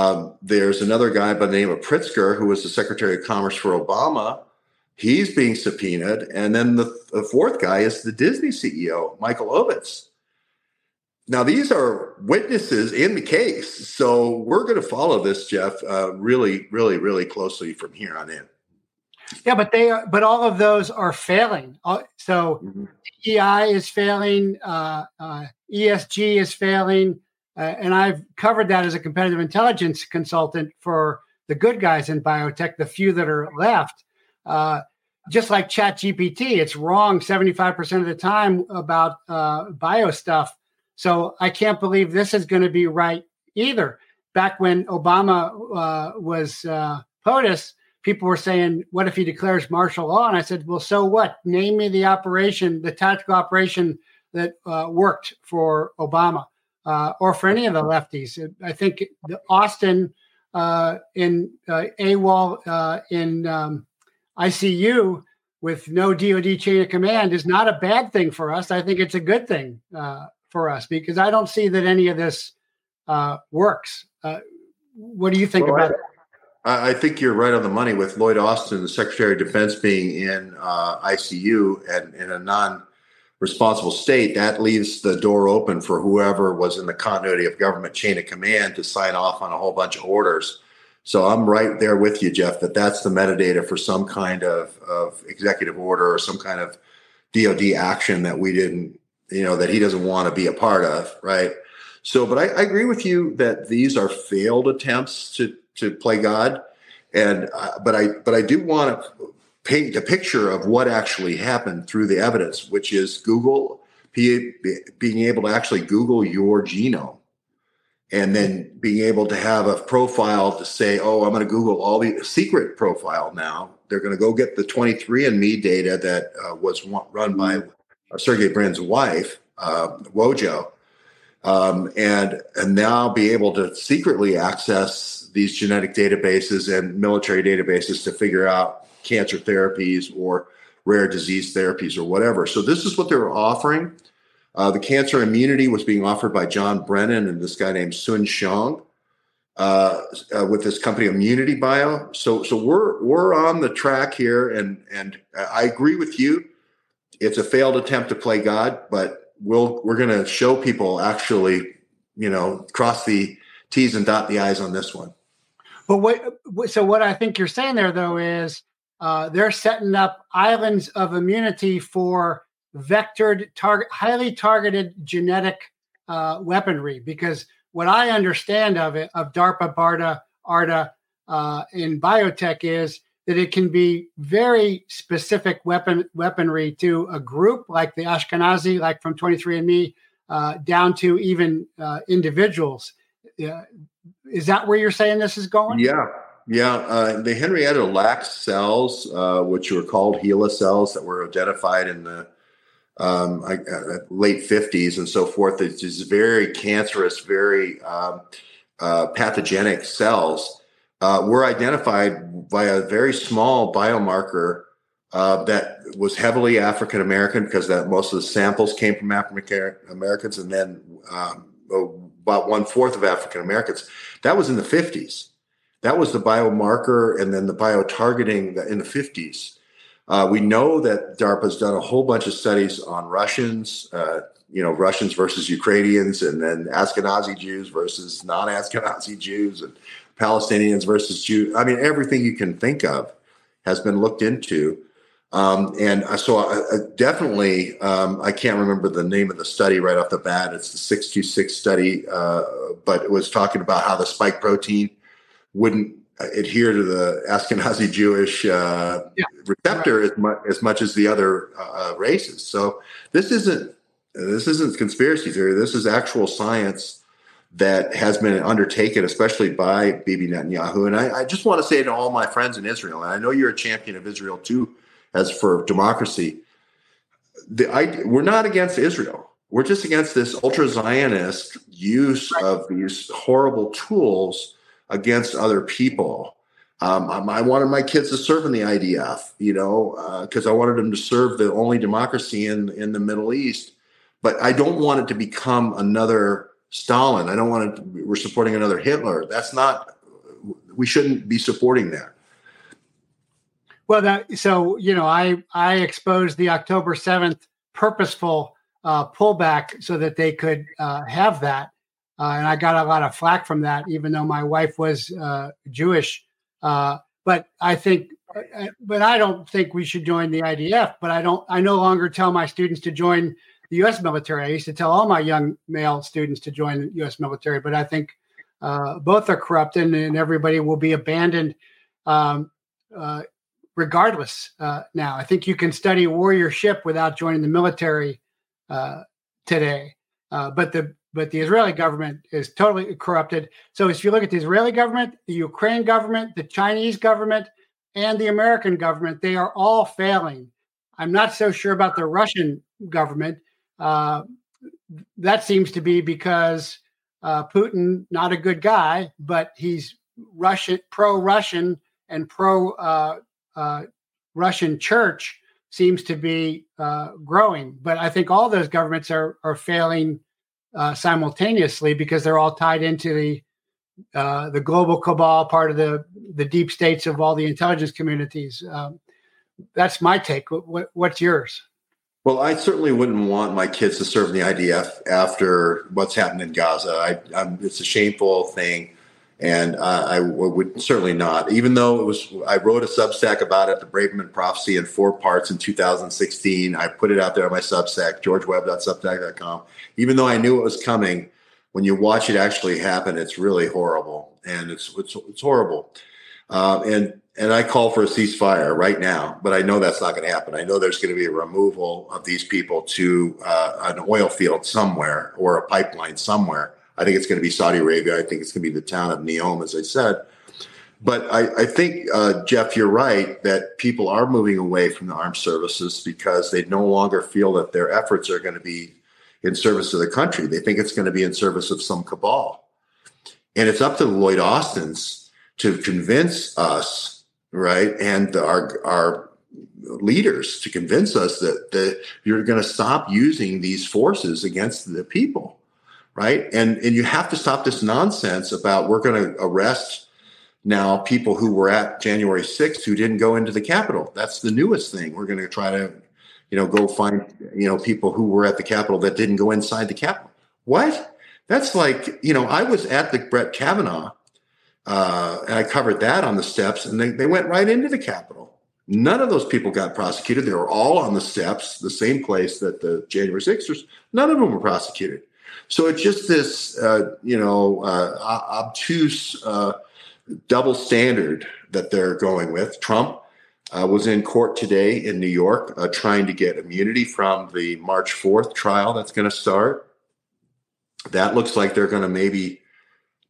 Um, there's another guy by the name of Pritzker, who was the Secretary of Commerce for Obama. He's being subpoenaed. And then the, the fourth guy is the Disney C E O, Michael Ovitz. Now, these are witnesses in the case, so we're going to follow this, Jeff, uh, really, really, really closely from here on in. Yeah, but they are, but all of those are failing. So mm-hmm. E I is failing, uh, uh, E S G is failing, uh, and I've covered that as a competitive intelligence consultant for the good guys in biotech, the few that are left. Uh, just like ChatGPT, it's wrong seventy-five percent of the time about uh, bio stuff. So I can't believe this is going to be right either. Back when Obama uh, was uh, POTUS, people were saying, what if he declares martial law? And I said, well, so what? Name me the operation, the tactical operation that uh, worked for Obama uh, or for any of the lefties. I think Austin uh, in uh, AWOL uh, in um, I C U with no D O D chain of command is not a bad thing for us. I think it's a good thing. Uh, for us, because I don't see that any of this uh, works. Uh, what do you think well, about I, that? I think you're right on the money with Lloyd Austin, the Secretary of Defense, being in uh, I C U and in a non-responsible state. That leaves the door open for whoever was in the continuity of government chain of command to sign off on a whole bunch of orders. So I'm right there with you, Jeff, that that's the metadata for some kind of, of executive order or some kind of D O D action that we didn't you know, that he doesn't want to be a part of, right? So, but I, I agree with you that these are failed attempts to to play God. And, uh, but I but I do want to paint a picture of what actually happened through the evidence, which is Google, P, being able to actually Google your genome and then being able to have a profile to say, oh, I'm going to Google all the secret profile now. They're going to go get the twenty-three and me data that uh, was run by Sergey Brin's wife, uh, Wojo, um, and and now be able to secretly access these genetic databases and military databases to figure out cancer therapies or rare disease therapies or whatever. So this is what they were offering. Uh, the cancer immunity was being offered by John Brennan and this guy named Sun Shong uh, uh, with this company Immunity Bio. So, so we're we're on the track here, and and I agree with you. It's a failed attempt to play God, but we'll we're going to show people actually, you know, cross the T's and dot the I's on this one. But what? So what I think you're saying there, though, is uh, they're setting up islands of immunity for vectored, target, highly targeted genetic uh, weaponry, because what I understand of it, of DARPA, BARDA, ARDA, uh, in biotech, is that it can be very specific weapon weaponry to a group like the Ashkenazi, like from twenty-three and me, uh, down to even uh, individuals. Uh, is that where you're saying this is going? Yeah. Yeah, uh, the Henrietta Lacks cells, uh, which were called HeLa cells, that were identified in the Um, I, uh, late fifties and so forth. It's these very cancerous, very um, uh, pathogenic cells uh, were identified by a very small biomarker uh, that was heavily African American, because that most of the samples came from African Americans, and then um, about one fourth of African Americans. That was in the fifties. That was the biomarker, and then the biotargeting in the fifties. Uh, we know that DARPA's done a whole bunch of studies on Russians, uh, you know, Russians versus Ukrainians, and then Ashkenazi Jews versus non-Ashkenazi Jews, and Palestinians versus Jews. I mean, everything you can think of has been looked into. Um, and so I, I definitely, um, I can't remember the name of the study right off the bat. It's the six two six study, uh, but it was talking about how the spike protein wouldn't adhere to the Ashkenazi Jewish uh, yeah. receptor as much, as much as the other uh, races. So this isn't this isn't conspiracy theory. This is actual science that has been undertaken, especially by Bibi Netanyahu. And I, I just want to say to all my friends in Israel, and I know you're a champion of Israel too, as for democracy, the, I, we're not against Israel. We're just against this ultra-Zionist use right. of these horrible tools against other people. Um, I wanted my kids to serve in the I D F, you know, because uh, I wanted them to serve the only democracy in, in the Middle East. But I don't want it to become another Stalin. I don't want it to be, we're supporting another Hitler. That's not, we shouldn't be supporting that. Well, that, so, you know, I, I exposed the October seventh purposeful uh, pullback so that they could uh, have that. Uh, and I got a lot of flack from that, even though my wife was uh, Jewish. Uh, but I think, but I don't think we should join the I D F. But I don't. I no longer tell my students to join the U S military. I used to tell all my young male students to join the U S military. But I think uh, both are corrupt, and, and everybody will be abandoned, um, uh, regardless. Uh, now, I think you can study warriorship without joining the military uh, today. Uh, but the But the Israeli government is totally corrupted. So if you look at the Israeli government, the Ukraine government, the Chinese government, and the American government, they are all failing. I'm not so sure about the Russian government. Uh, that seems to be because uh, Putin, not a good guy, but he's Russian, pro-Russian, and pro-Russian uh, uh, church seems to be uh, growing. But I think all those governments are are failing Uh, simultaneously, because they're all tied into the uh, the global cabal, part of the the deep states of all the intelligence communities. Um, that's my take. What, what's yours? Well, I certainly wouldn't want my kids to serve in the I D F after what's happened in Gaza. I, I'm, it's a shameful thing, and uh, I w- would certainly not. Even though it was, I wrote a Substack about it, the Braverman Prophecy, in four parts in two thousand sixteen. I put it out there on my Substack, george webb dot substack dot com. Even though I knew it was coming, when you watch it actually happen, it's really horrible, and it's it's, it's horrible. Um, and and I call for a ceasefire right now, but I know that's not going to happen. I know there's going to be a removal of these people to uh, an oil field somewhere or a pipeline somewhere. I think it's going to be Saudi Arabia. I think it's going to be the town of Neom, as I said. But I, I think, uh, Jeff, you're right, that people are moving away from the armed services because they no longer feel that their efforts are going to be in service of the country. They think it's going to be in service of some cabal. And it's up to the Lloyd Austins to convince us, right, and our our leaders to convince us that, that you're going to stop using these forces against the people, right? And, and you have to stop this nonsense about we're going to arrest now people who were at January sixth who didn't go into the Capitol. That's the newest thing. We're going to try to, you know, go find, you know, people who were at the Capitol that didn't go inside the Capitol. What? That's like, you know, I was at the Brett Kavanaugh, uh, and I covered that on the steps, and they, they went right into the Capitol. None of those people got prosecuted. They were all on the steps, the same place that the January sixth, none of them were prosecuted. So it's just this, uh, you know, uh, obtuse uh, double standard that they're going with. Trump uh, was in court today in New York uh, trying to get immunity from the March fourth trial that's going to start. That looks like they're going to maybe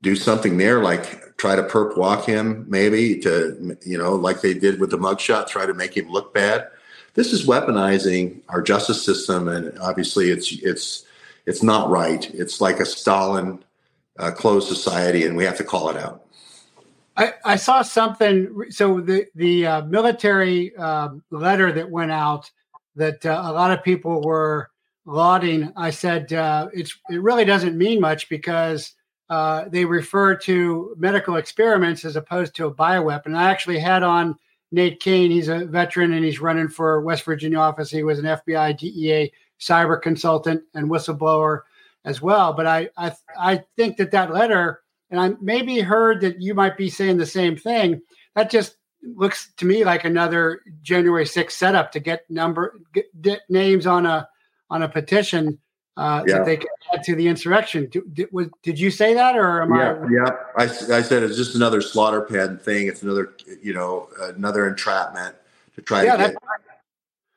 do something there, like try to perp walk him, maybe to, you know, like they did with the mugshot, try to make him look bad. This is weaponizing our justice system. And obviously it's, it's, it's not right. It's like a Stalin uh, closed society, and we have to call it out. I, I saw something. So the, the uh, military uh, letter that went out that uh, a lot of people were lauding, I said, uh, it's, it really doesn't mean much because uh, they refer to medical experiments as opposed to a bioweapon. I actually had on Nate Kane. He's a veteran, and he's running for West Virginia office. He was an F B I, D E A, cyber consultant, and whistleblower as well. But I I, I think that that letter, and I maybe heard that you might be saying the same thing, that just looks to me like another January sixth setup to get number get, get names on a on a petition uh, yeah. that they can add to the insurrection. Did, did, was, did you say that, or am yeah, I? Yeah, I, I said it's just another slaughter pen thing. It's another, you know, another entrapment to try yeah, to get.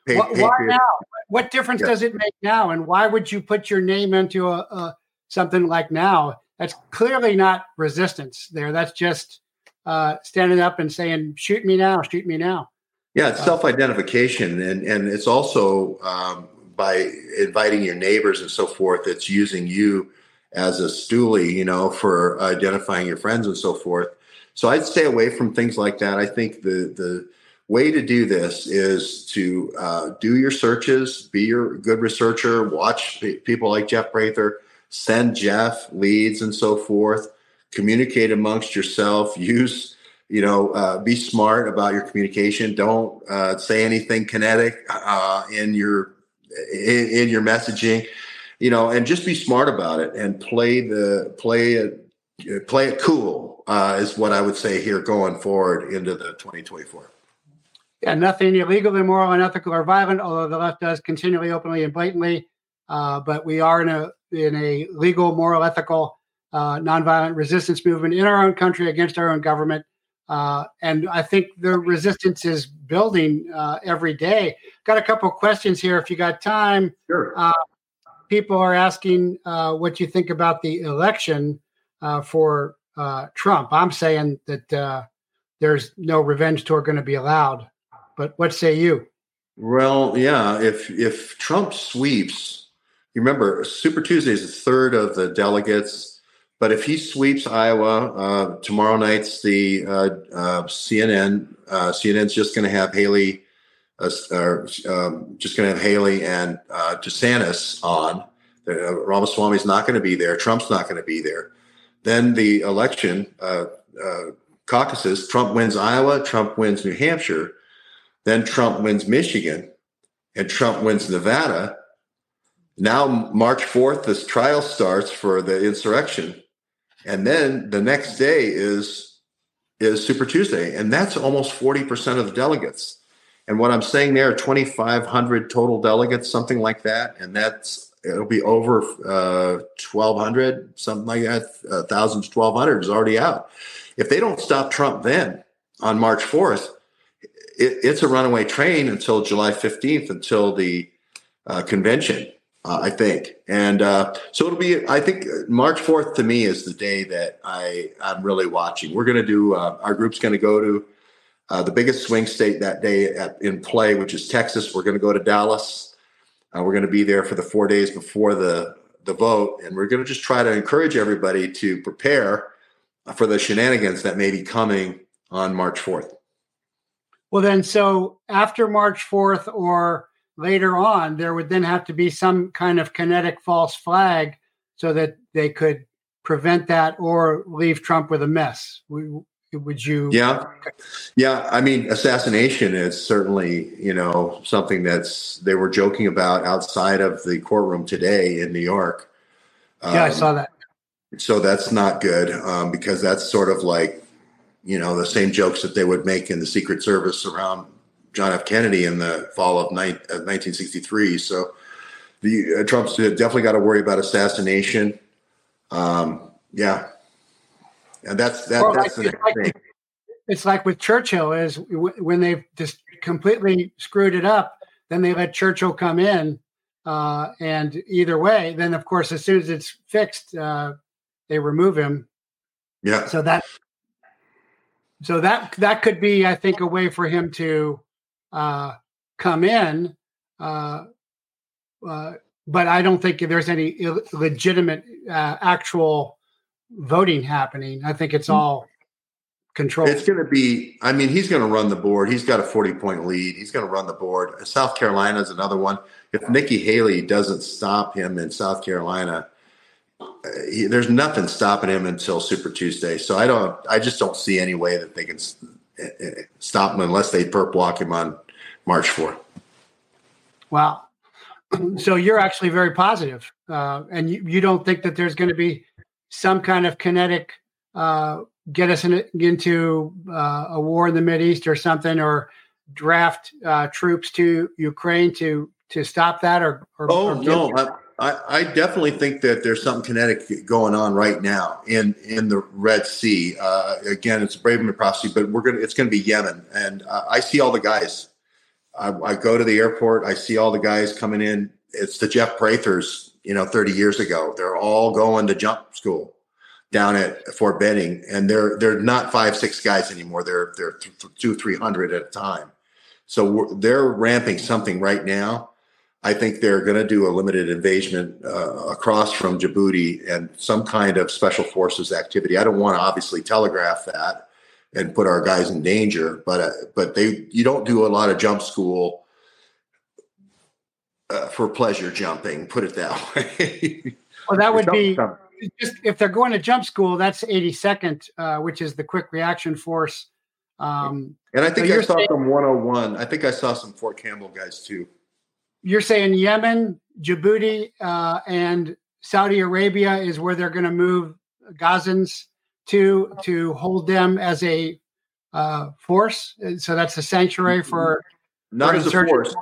Pay, why, pay, why pay. Now? What difference yeah. does it make now? And why would you put your name into a, a something like now? That's clearly not resistance there. That's just uh, standing up and saying, shoot me now, shoot me now. Yeah, it's uh, self-identification. And, and it's also... Um, by inviting your neighbors and so forth, it's using you as a stoolie, you know, for identifying your friends and so forth. So I'd stay away from things like that. I think the the way to do this is to uh, do your searches, be your good researcher, watch p- people like Jeff Prather, send Jeff leads and so forth, communicate amongst yourself, use, you know, uh, be smart about your communication. Don't uh, say anything kinetic uh, in your In, in your messaging, you know, and just be smart about it and play the play it play it cool uh, is what I would say here going forward into the twenty twenty-four. Yeah, nothing illegal, immoral, unethical, or violent. Although the left does continually, openly, and blatantly, uh, but we are in a in a legal, moral, ethical, uh, nonviolent resistance movement in our own country against our own government. Uh, and I think the resistance is building uh, every day. Got a couple of questions here if you got time. Sure. Uh, people are asking uh, what you think about the election uh, for uh, Trump. I'm saying that uh, there's no revenge tour going to be allowed. But what say you? Well, yeah, if if Trump sweeps, you remember Super Tuesday is a third of the delegates. But if he sweeps Iowa, uh, tomorrow night's the uh, uh, C N N. Uh, C N N's just going to have Haley, uh, uh, um, just going to have Haley and uh, DeSantis on. Uh, Ramaswamy's not going to be there. Trump's not going to be there. Then the election uh, uh, caucuses. Trump wins Iowa. Trump wins New Hampshire. Then Trump wins Michigan, and Trump wins Nevada. Now March fourth, this trial starts for the insurrection. And then the next day is is Super Tuesday, and that's almost forty percent of the delegates. And what I'm saying there are twenty-five hundred total delegates, something like that, and that's it'll be over uh, twelve hundred, something like that, uh, one thousand to twelve hundred is already out. If they don't stop Trump then on March fourth, it, it's a runaway train until July fifteenth, until the uh, convention. Uh, I think. And uh, so it'll be, I think March fourth to me is the day that I, I'm really watching. We're going to do, uh, our group's going to go to uh, the biggest swing state that day at, in play, which is Texas. We're going to go to Dallas. Uh, we're going to be there for the four days before the, the vote, and we're going to just try to encourage everybody to prepare for the shenanigans that may be coming on March fourth. Well, then, so after March fourth or later on, there would then have to be some kind of kinetic false flag so that they could prevent that or leave Trump with a mess. Would you? Yeah. Yeah. I mean, assassination is certainly, you know, something that's, they were joking about outside of the courtroom today in New York. Um, yeah, I saw that. So that's not good, um, because that's sort of like, you know, the same jokes that they would make in the Secret Service around John F. Kennedy in the fall of, ni- of nineteen sixty-three. So the uh, Trump's definitely got to worry about assassination. Um, yeah. And that's, that, well, that's like, the next thing. It's like with Churchill is w- when they've just completely screwed it up, then they let Churchill come in. Uh, and either way, then of course, as soon as it's fixed, uh, they remove him. Yeah. So that, so that, that could be, I think, a way for him to uh, come in. Uh, uh, but I don't think there's any ill- legitimate uh, actual voting happening. I think it's all controlled. It's going to be, I mean, he's going to run the board. He's got a forty point lead. He's going to run the board. South Carolina is another one. If Nikki Haley doesn't stop him in South Carolina, he, there's nothing stopping him until Super Tuesday. So I don't, I just don't see any way that they can stop him unless they perp walk him on March fourth. Wow. So you're actually very positive. Uh, and you, you don't think that there's going to be some kind of kinetic uh, get us in, into uh, a war in the Mideast or something, or draft uh, troops to Ukraine to, to stop that? Or, or Oh, or no, I- I, I definitely think that there's something kinetic going on right now in, in the Red Sea. Uh, again, it's a Braverman prophecy, but we're gonna it's gonna be Yemen, and uh, I see all the guys. I, I go to the airport, I see all the guys coming in. It's the Jeff Prathers, you know, thirty years ago. They're all going to jump school down at Fort Benning, and they're they're not five six guys anymore. They're they're th- th- two three hundred at a time. So we're, they're ramping something right now. I think they're going to do a limited invasion uh, across from Djibouti and some kind of special forces activity. I don't want to obviously telegraph that and put our guys in danger, but uh, but they you don't do a lot of jump school uh, for pleasure jumping. Put it that way. Well, that would be just if they're going to jump school. That's eighty-second, uh, which is the quick reaction force. Um, and I think so I saw saying- some one oh one. I think I saw some Fort Campbell guys too. You're saying Yemen, Djibouti, uh, and Saudi Arabia is where they're going to move Gazans to to hold them as a uh, force. So that's a sanctuary for not as a force.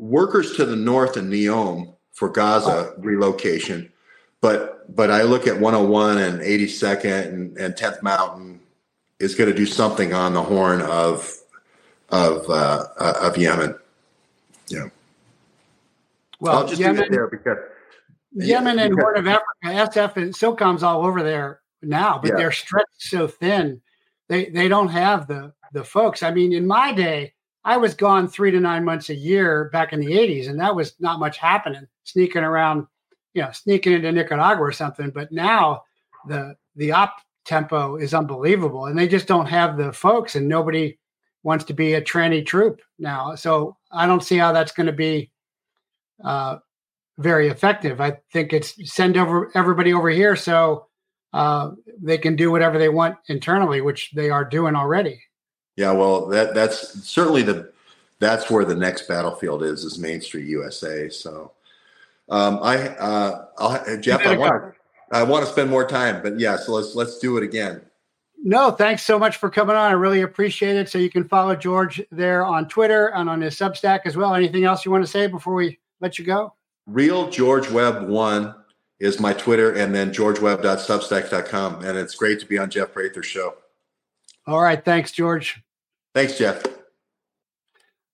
Workers to the north in Neom for Gaza oh. relocation, but but I look at one oh one and eighty-second and, and tenth Mountain is going to do something on the horn of of uh, of Yemen. Yeah. Well, I'll just Yemen, leave it there because Yemen and because, Horn of Africa, S F and SOCOM's all over there now, but yeah. They're stretched so thin, they they don't have the the folks. I mean, in my day, I was gone three to nine months a year back in the eighties, and that was not much happening. Sneaking around, you know, sneaking into Nicaragua or something. But now the the op tempo is unbelievable, and they just don't have the folks, and nobody wants to be a tranny troop now. So I don't see how that's going to be uh very effective. I think it's send over everybody over here so uh they can do whatever they want internally, which they are doing already. Yeah, well that that's certainly the that's where the next battlefield is is Main Street U S A. So um I uh I'll, Jeff, I want I want to spend more time, but yeah, so let's let's do it again. No, thanks so much for coming on. I really appreciate it. So you can follow George there on Twitter and on his Substack as well. Anything else you want to say before we let you go? Real George Webb one is my Twitter, and then george webb dot substack dot com. And it's great to be on Jeff Prather's show. All right. Thanks, George. Thanks, Jeff.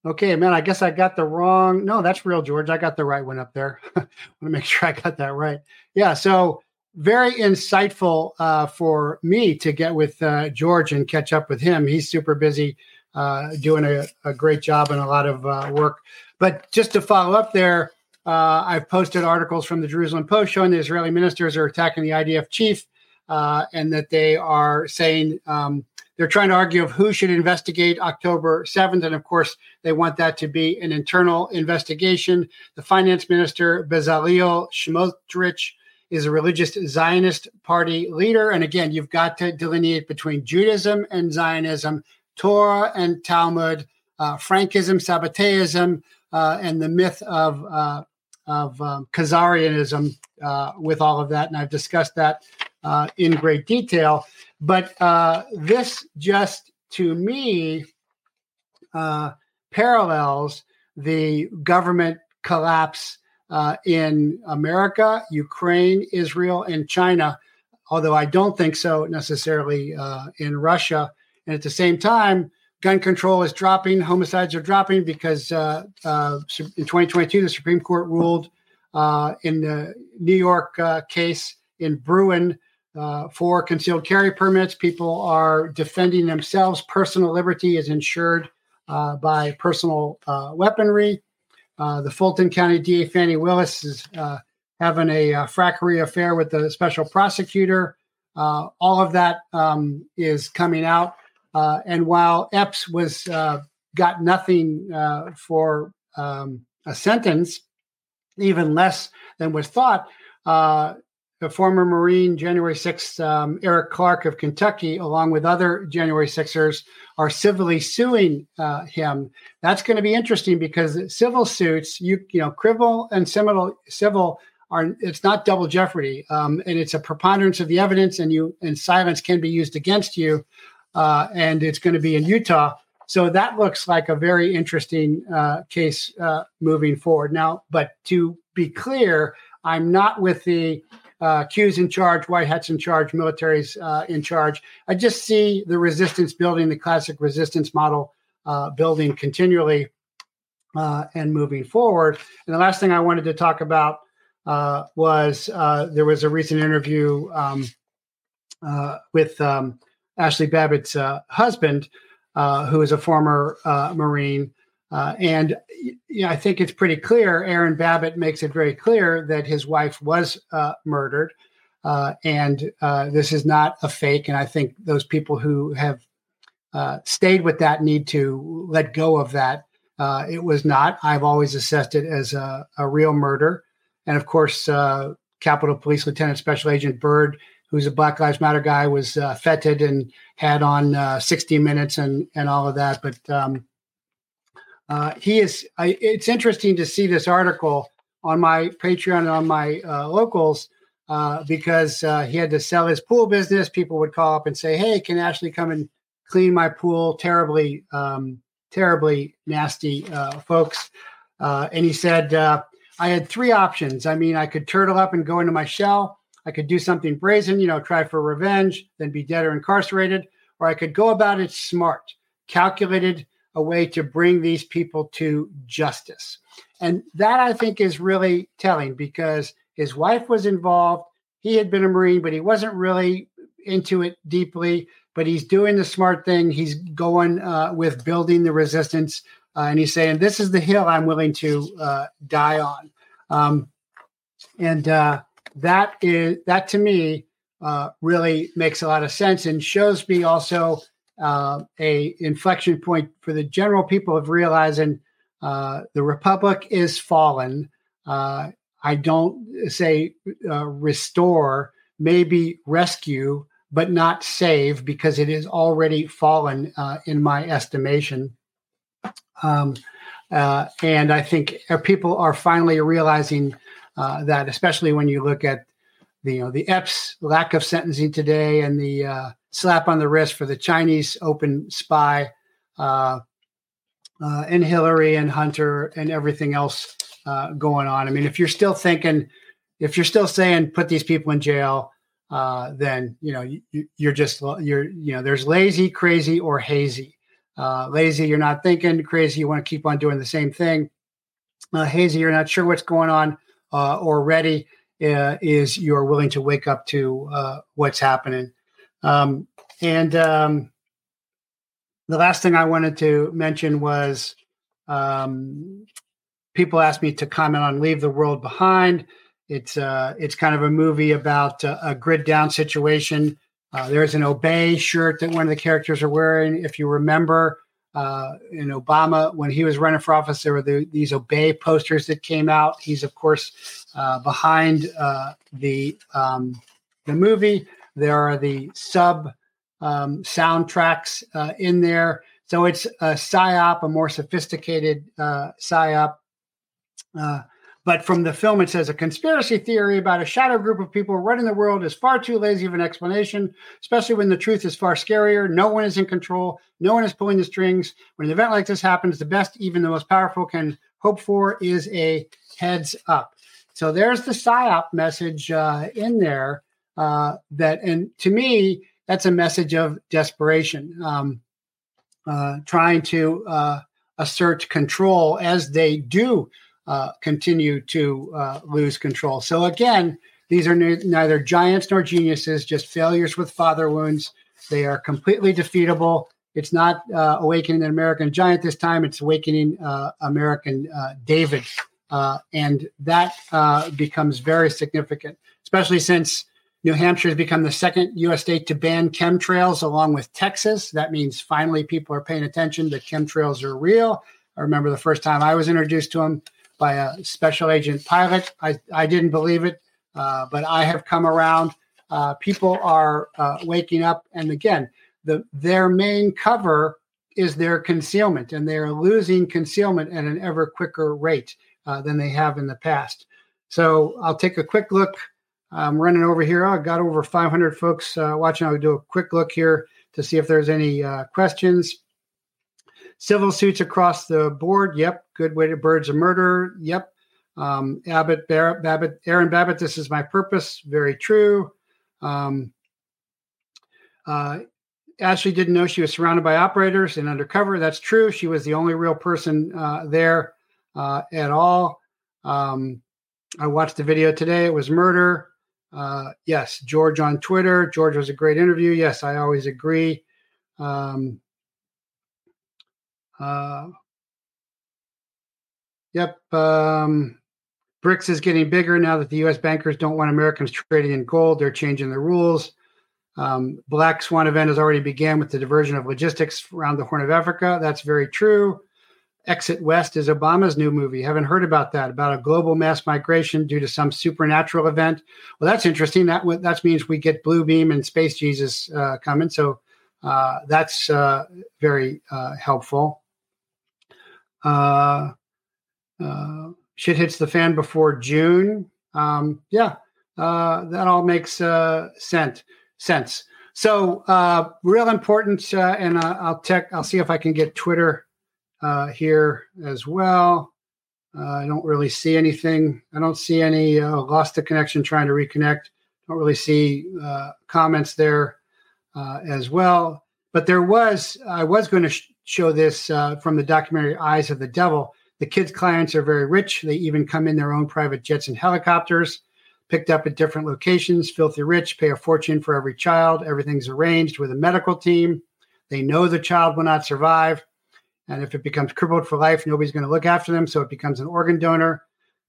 Okay, man, I guess I got the wrong. No, that's Real George. I got the right one up there. I want to make sure I got that right. Yeah. So very insightful uh, for me to get with uh, George and catch up with him. He's super busy uh, doing a, a great job and a lot of uh, work. But just to follow up there, Uh, I've posted articles from the Jerusalem Post showing the Israeli ministers are attacking the I D F chief uh, and that they are saying um, they're trying to argue of who should investigate October seventh. And, of course, they want that to be an internal investigation. The finance minister, Bezalel Smotrich, is a religious Zionist party leader. And, again, you've got to delineate between Judaism and Zionism, Torah and Talmud, uh, Frankism, Sabbateism, Uh, and the myth of uh, of um, Khazarianism uh, with all of that. And I've discussed that uh, in great detail. But uh, this just, to me, uh, parallels the government collapse uh, in America, Ukraine, Israel, and China, although I don't think so necessarily uh, in Russia. And at the same time, gun control is dropping, homicides are dropping because uh, uh, in twenty twenty-two, the Supreme Court ruled uh, in the New York uh, case in Bruin uh, for concealed carry permits. People are defending themselves. Personal liberty is insured uh, by personal uh, weaponry. Uh, the Fulton County D A Fannie Willis is uh, having a uh, frackery affair with the special prosecutor. Uh, all of that um, is coming out. Uh, and while Epps was uh, got nothing uh, for um, a sentence, even less than was thought, uh, the former Marine January sixth, um, Eric Clark of Kentucky, along with other January sixers, are civilly suing uh, him. That's going to be interesting because civil suits, you you know, civil and civil are it's not double jeopardy, um, and it's a preponderance of the evidence, and you and silence can be used against you. Uh, and it's going to be in Utah. So that looks like a very interesting uh, case uh, moving forward now. But to be clear, I'm not with the uh, Q's in charge, white hats in charge, militaries uh, in charge. I just see the resistance building, the classic resistance model uh, building continually uh, and moving forward. And the last thing I wanted to talk about uh, was uh, there was a recent interview um, uh, with um, Ashley Babbitt's uh, husband, uh, who is a former uh, Marine. Uh, and you know, I think it's pretty clear, Aaron Babbitt makes it very clear that his wife was uh, murdered. Uh, and uh, this is not a fake. And I think those people who have uh, stayed with that need to let go of that. Uh, it was not. I've always assessed it as a, a real murder. And, of course, uh, Capitol Police Lieutenant Special Agent Byrd, who's a Black Lives Matter guy, was uh, feted and had on uh, sixty minutes and, and all of that. But um, uh, he is, I, it's interesting to see this article on my Patreon and on my uh, locals uh, because uh, he had to sell his pool business. People would call up and say, hey, can Ashley come and clean my pool? Terribly, um, terribly nasty uh, folks. Uh, and he said, uh, I had three options. I mean, I could turtle up and go into my shell. I could do something brazen, you know, try for revenge, then be dead or incarcerated, or I could go about it smart, calculated, a way to bring these people to justice. And that, I think, is really telling because his wife was involved. He had been a Marine, but he wasn't really into it deeply. But he's doing the smart thing. He's going uh, with building the resistance. Uh, and he's saying, this is the hill I'm willing to uh, die on. Um, and, uh, That is that to me uh, really makes a lot of sense and shows me also uh, a inflection point for the general people of realizing uh, the Republic is fallen. Uh, I don't say uh, restore, maybe rescue, but not save because it is already fallen uh, in my estimation. Um, uh, and I think people are finally realizing Uh, that, especially when you look at the you know the Epps lack of sentencing today and the uh, slap on the wrist for the Chinese open spy uh, uh, and Hillary and Hunter and everything else uh, going on. I mean, if you're still thinking, if you're still saying put these people in jail, uh, then you know you, you're just you're you know there's lazy, crazy, or hazy. Uh, lazy, you're not thinking. Crazy, you want to keep on doing the same thing. Uh, hazy, you're not sure what's going on. Uh, already uh, is you're willing to wake up to uh, what's happening. Um, and um, the last thing I wanted to mention was um, people ask me to comment on Leave the World Behind. It's uh, it's kind of a movie about uh, a grid down situation. Uh, there's an Obey shirt that one of the characters are wearing. If you remember, uh, in Obama, when he was running for office, there were the, these Obey posters that came out. He's, of course, uh, behind uh, the um, the movie. There are the sub um, soundtracks uh, in there. So it's a psyop, a more sophisticated uh, psyop. Uh, but from the film, it says a conspiracy theory about a shadow group of people running the world is far too lazy of an explanation, especially when the truth is far scarier. No one is in control. No one is pulling the strings. When an event like this happens, the best, even the most powerful, can hope for is a heads up. So there's the psyop message uh, in there. Uh, that and to me, that's a message of desperation, um, uh, trying to uh, assert control as they do uh, continue to uh, lose control. So again, these are ne- neither giants nor geniuses, just failures with father wounds. They are completely defeatable. It's not uh, awakening an American giant this time. It's awakening uh, American uh, David. Uh, and that uh, becomes very significant, especially since New Hampshire has become the second U S state to ban chemtrails, along with Texas. That means finally people are paying attention that chemtrails are real. I remember the first time I was introduced to them by a special agent pilot. I, I didn't believe it, uh, but I have come around. Uh, people are uh, waking up. And again, the their main cover is their concealment, and they are losing concealment at an ever quicker rate uh, than they have in the past. So I'll take a quick look. I'm running over here. I got over five hundred folks uh, watching. I'll do a quick look here to see if there's any uh, questions. Civil suits across the board. Yep. Good way to birds of murder. Yep. Um, Abbott, Barrett, Babbitt, Aaron Babbitt, this is my purpose. Very true. Um, uh, Ashley didn't know she was surrounded by operators and undercover. That's true. She was the only real person uh, there uh, at all. Um, I watched the video today. It was murder. Uh, yes, George on Twitter. George was a great interview. Yes, I always agree. Um, uh, yep. Um, BRICS is getting bigger now that the U S bankers don't want Americans trading in gold. They're changing the rules. Um, Black Swan event has already began with the diversion of logistics around the Horn of Africa. That's very true. Exit West is Obama's new movie. Haven't heard about that, about a global mass migration due to some supernatural event. Well, that's interesting. That that means we get Blue Beam and Space Jesus uh, coming. So uh, that's uh, very uh, helpful. Uh, uh, shit hits the fan before June. Um, yeah, uh, that all makes uh, sense. Sense. So uh, real important. Uh, and uh, I'll check. I'll see if I can get Twitter Uh, here as well. Uh, I don't really see anything. I don't see any uh, lost the connection, trying to reconnect. Don't really see uh, comments there uh, as well. But there was, I was going to sh- show this uh, from the documentary Eyes of the Devil. The kids' clients are very rich. They even come in their own private jets and helicopters, picked up at different locations, filthy rich, pay a fortune for every child. Everything's arranged with a medical team. They know the child will not survive. And if it becomes crippled for life, nobody's going to look after them, so it becomes an organ donor.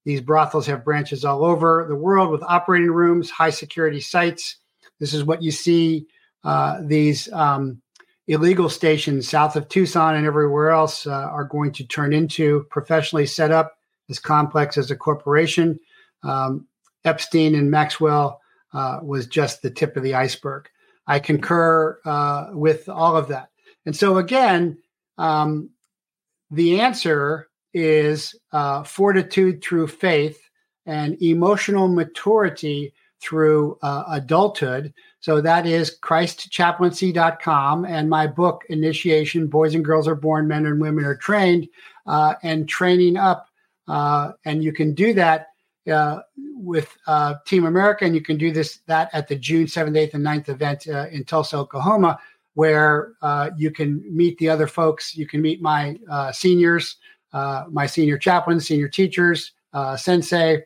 These brothels have branches all over the world with operating rooms, high security sites. This is what you see uh, these um, illegal stations south of Tucson and everywhere else uh, are going to turn into, professionally set up, as complex as a corporation. Um, Epstein and Maxwell uh, was just the tip of the iceberg. I concur uh, with all of that. And so again, Um, the answer is uh, fortitude through faith and emotional maturity through uh, adulthood. So that is christ chaplaincy dot com and my book, Initiation, Boys and Girls Are Born, Men and Women Are Trained, uh, and Training Up. Uh, and you can do that uh, with uh, Team America, and you can do this that at the June seventh, eighth, and ninth event uh, in Tulsa, Oklahoma, where uh, you can meet the other folks. You can meet my uh, seniors, uh, my senior chaplains, senior teachers, uh, sensei,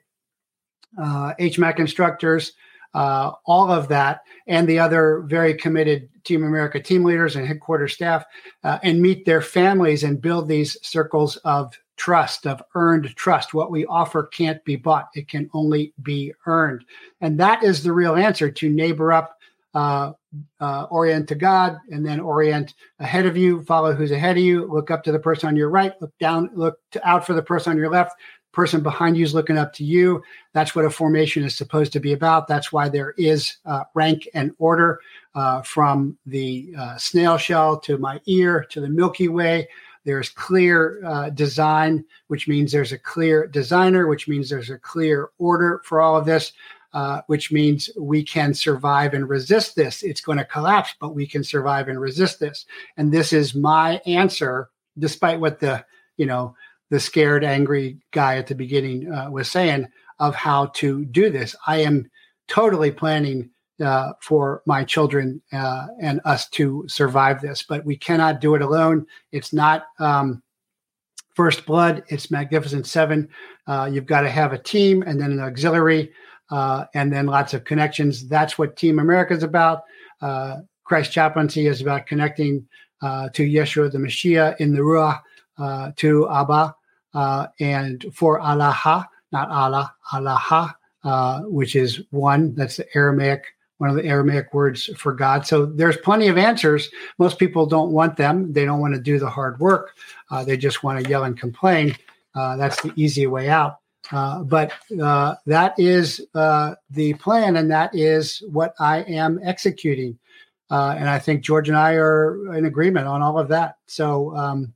uh, H M A C instructors, uh, all of that, and the other very committed Team America team leaders and headquarters staff, uh, and meet their families and build these circles of trust, of earned trust. What we offer can't be bought. It can only be earned. And that is the real answer to neighbor up, uh, uh, orient to God, and then orient ahead of you, follow who's ahead of you, look up to the person on your right, look down, look to, out for the person on your left. Person behind you is looking up to you. That's what a formation is supposed to be about. That's why there is uh, rank and order, uh, from the uh, snail shell to my ear to the Milky Way. There's clear uh, design, which means there's a clear designer, which means there's a clear order for all of this, uh, which means we can survive and resist this. It's going to collapse, but we can survive and resist this. And this is my answer, despite what the, you know, the scared, angry guy at the beginning uh, was saying of how to do this. I am totally planning uh, for my children uh, and us to survive this, but we cannot do it alone. It's not um, First Blood. It's Magnificent Seven. Uh, you've got to have a team and then an auxiliary uh, and then lots of connections. That's what Team America is about. Uh, Christ Chaplaincy is about connecting uh, to Yeshua the Mashiach in the Ruach, uh, to Abba, Uh, and for Allaha, not Allah, Allaha, uh, which is one. That's the Aramaic, one of the Aramaic words for God. So there's plenty of answers. Most people don't want them. They don't want to do the hard work. Uh, they just want to yell and complain. Uh, that's the easy way out. Uh, but uh, that is uh, the plan, and that is what I am executing. Uh, and I think George and I are in agreement on all of that. So um,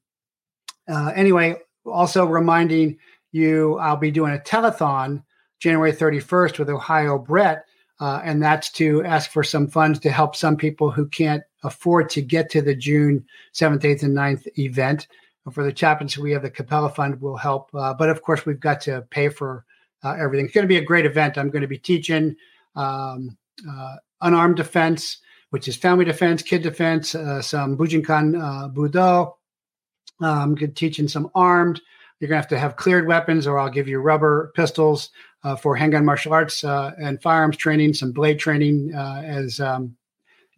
uh, anyway, also reminding you, I'll be doing a telethon January thirty-first with Ohio Brett, uh, and that's to ask for some funds to help some people who can't afford to get to the June seventh, eighth, and ninth event. And for the chaplains, we have the Capella Fund will help, uh, but of course we've got to pay for uh, everything. It's going to be a great event. I'm going to be teaching um, uh, unarmed defense, which is family defense, kid defense, uh, some Bujinkan uh, Budo. I'm um, teaching some armed. You're going to have to have cleared weapons, or I'll give you rubber pistols uh, for handgun martial arts uh, and firearms training, some blade training, uh, as um,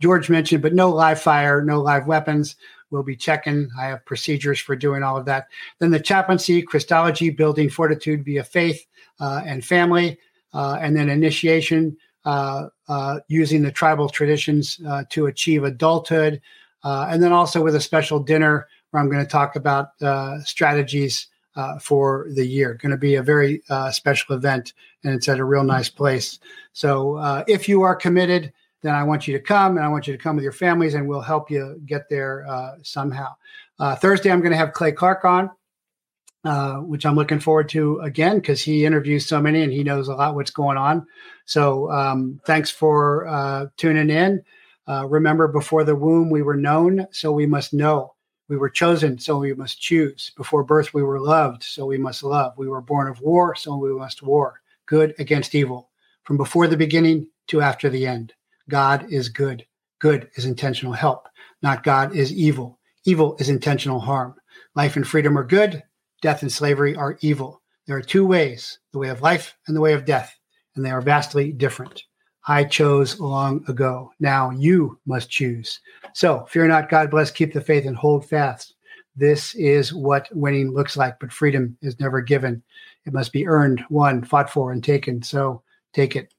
George mentioned, but no live fire, no live weapons. We'll be checking. I have procedures for doing all of that. Then the chaplaincy, Christology, building fortitude via faith uh, and family, uh, and then initiation, uh, uh, using the tribal traditions uh, to achieve adulthood, uh, and then also with a special dinner where I'm going to talk about uh, strategies uh, for the year. Going to be a very uh, special event, and it's at a real nice place. So uh, if you are committed, then I want you to come, and I want you to come with your families, and we'll help you get there uh, somehow. Uh, Thursday, I'm going to have Clay Clark on, uh, which I'm looking forward to again, because he interviews so many, and he knows a lot what's going on. So um, thanks for uh, tuning in. Uh, remember, before the womb, we were known, so we must know. We were chosen, so we must choose. Before birth, we were loved, so we must love. We were born of war, so we must war. Good against evil. From before the beginning to after the end. God is good. Good is intentional help. Not God is evil. Evil is intentional harm. Life and freedom are good. Death and slavery are evil. There are two ways, the way of life and the way of death, and they are vastly different. I chose long ago. Now you must choose. So fear not, God bless, keep the faith, and hold fast. This is what winning looks like, but freedom is never given. It must be earned, won, fought for, and taken. So take it.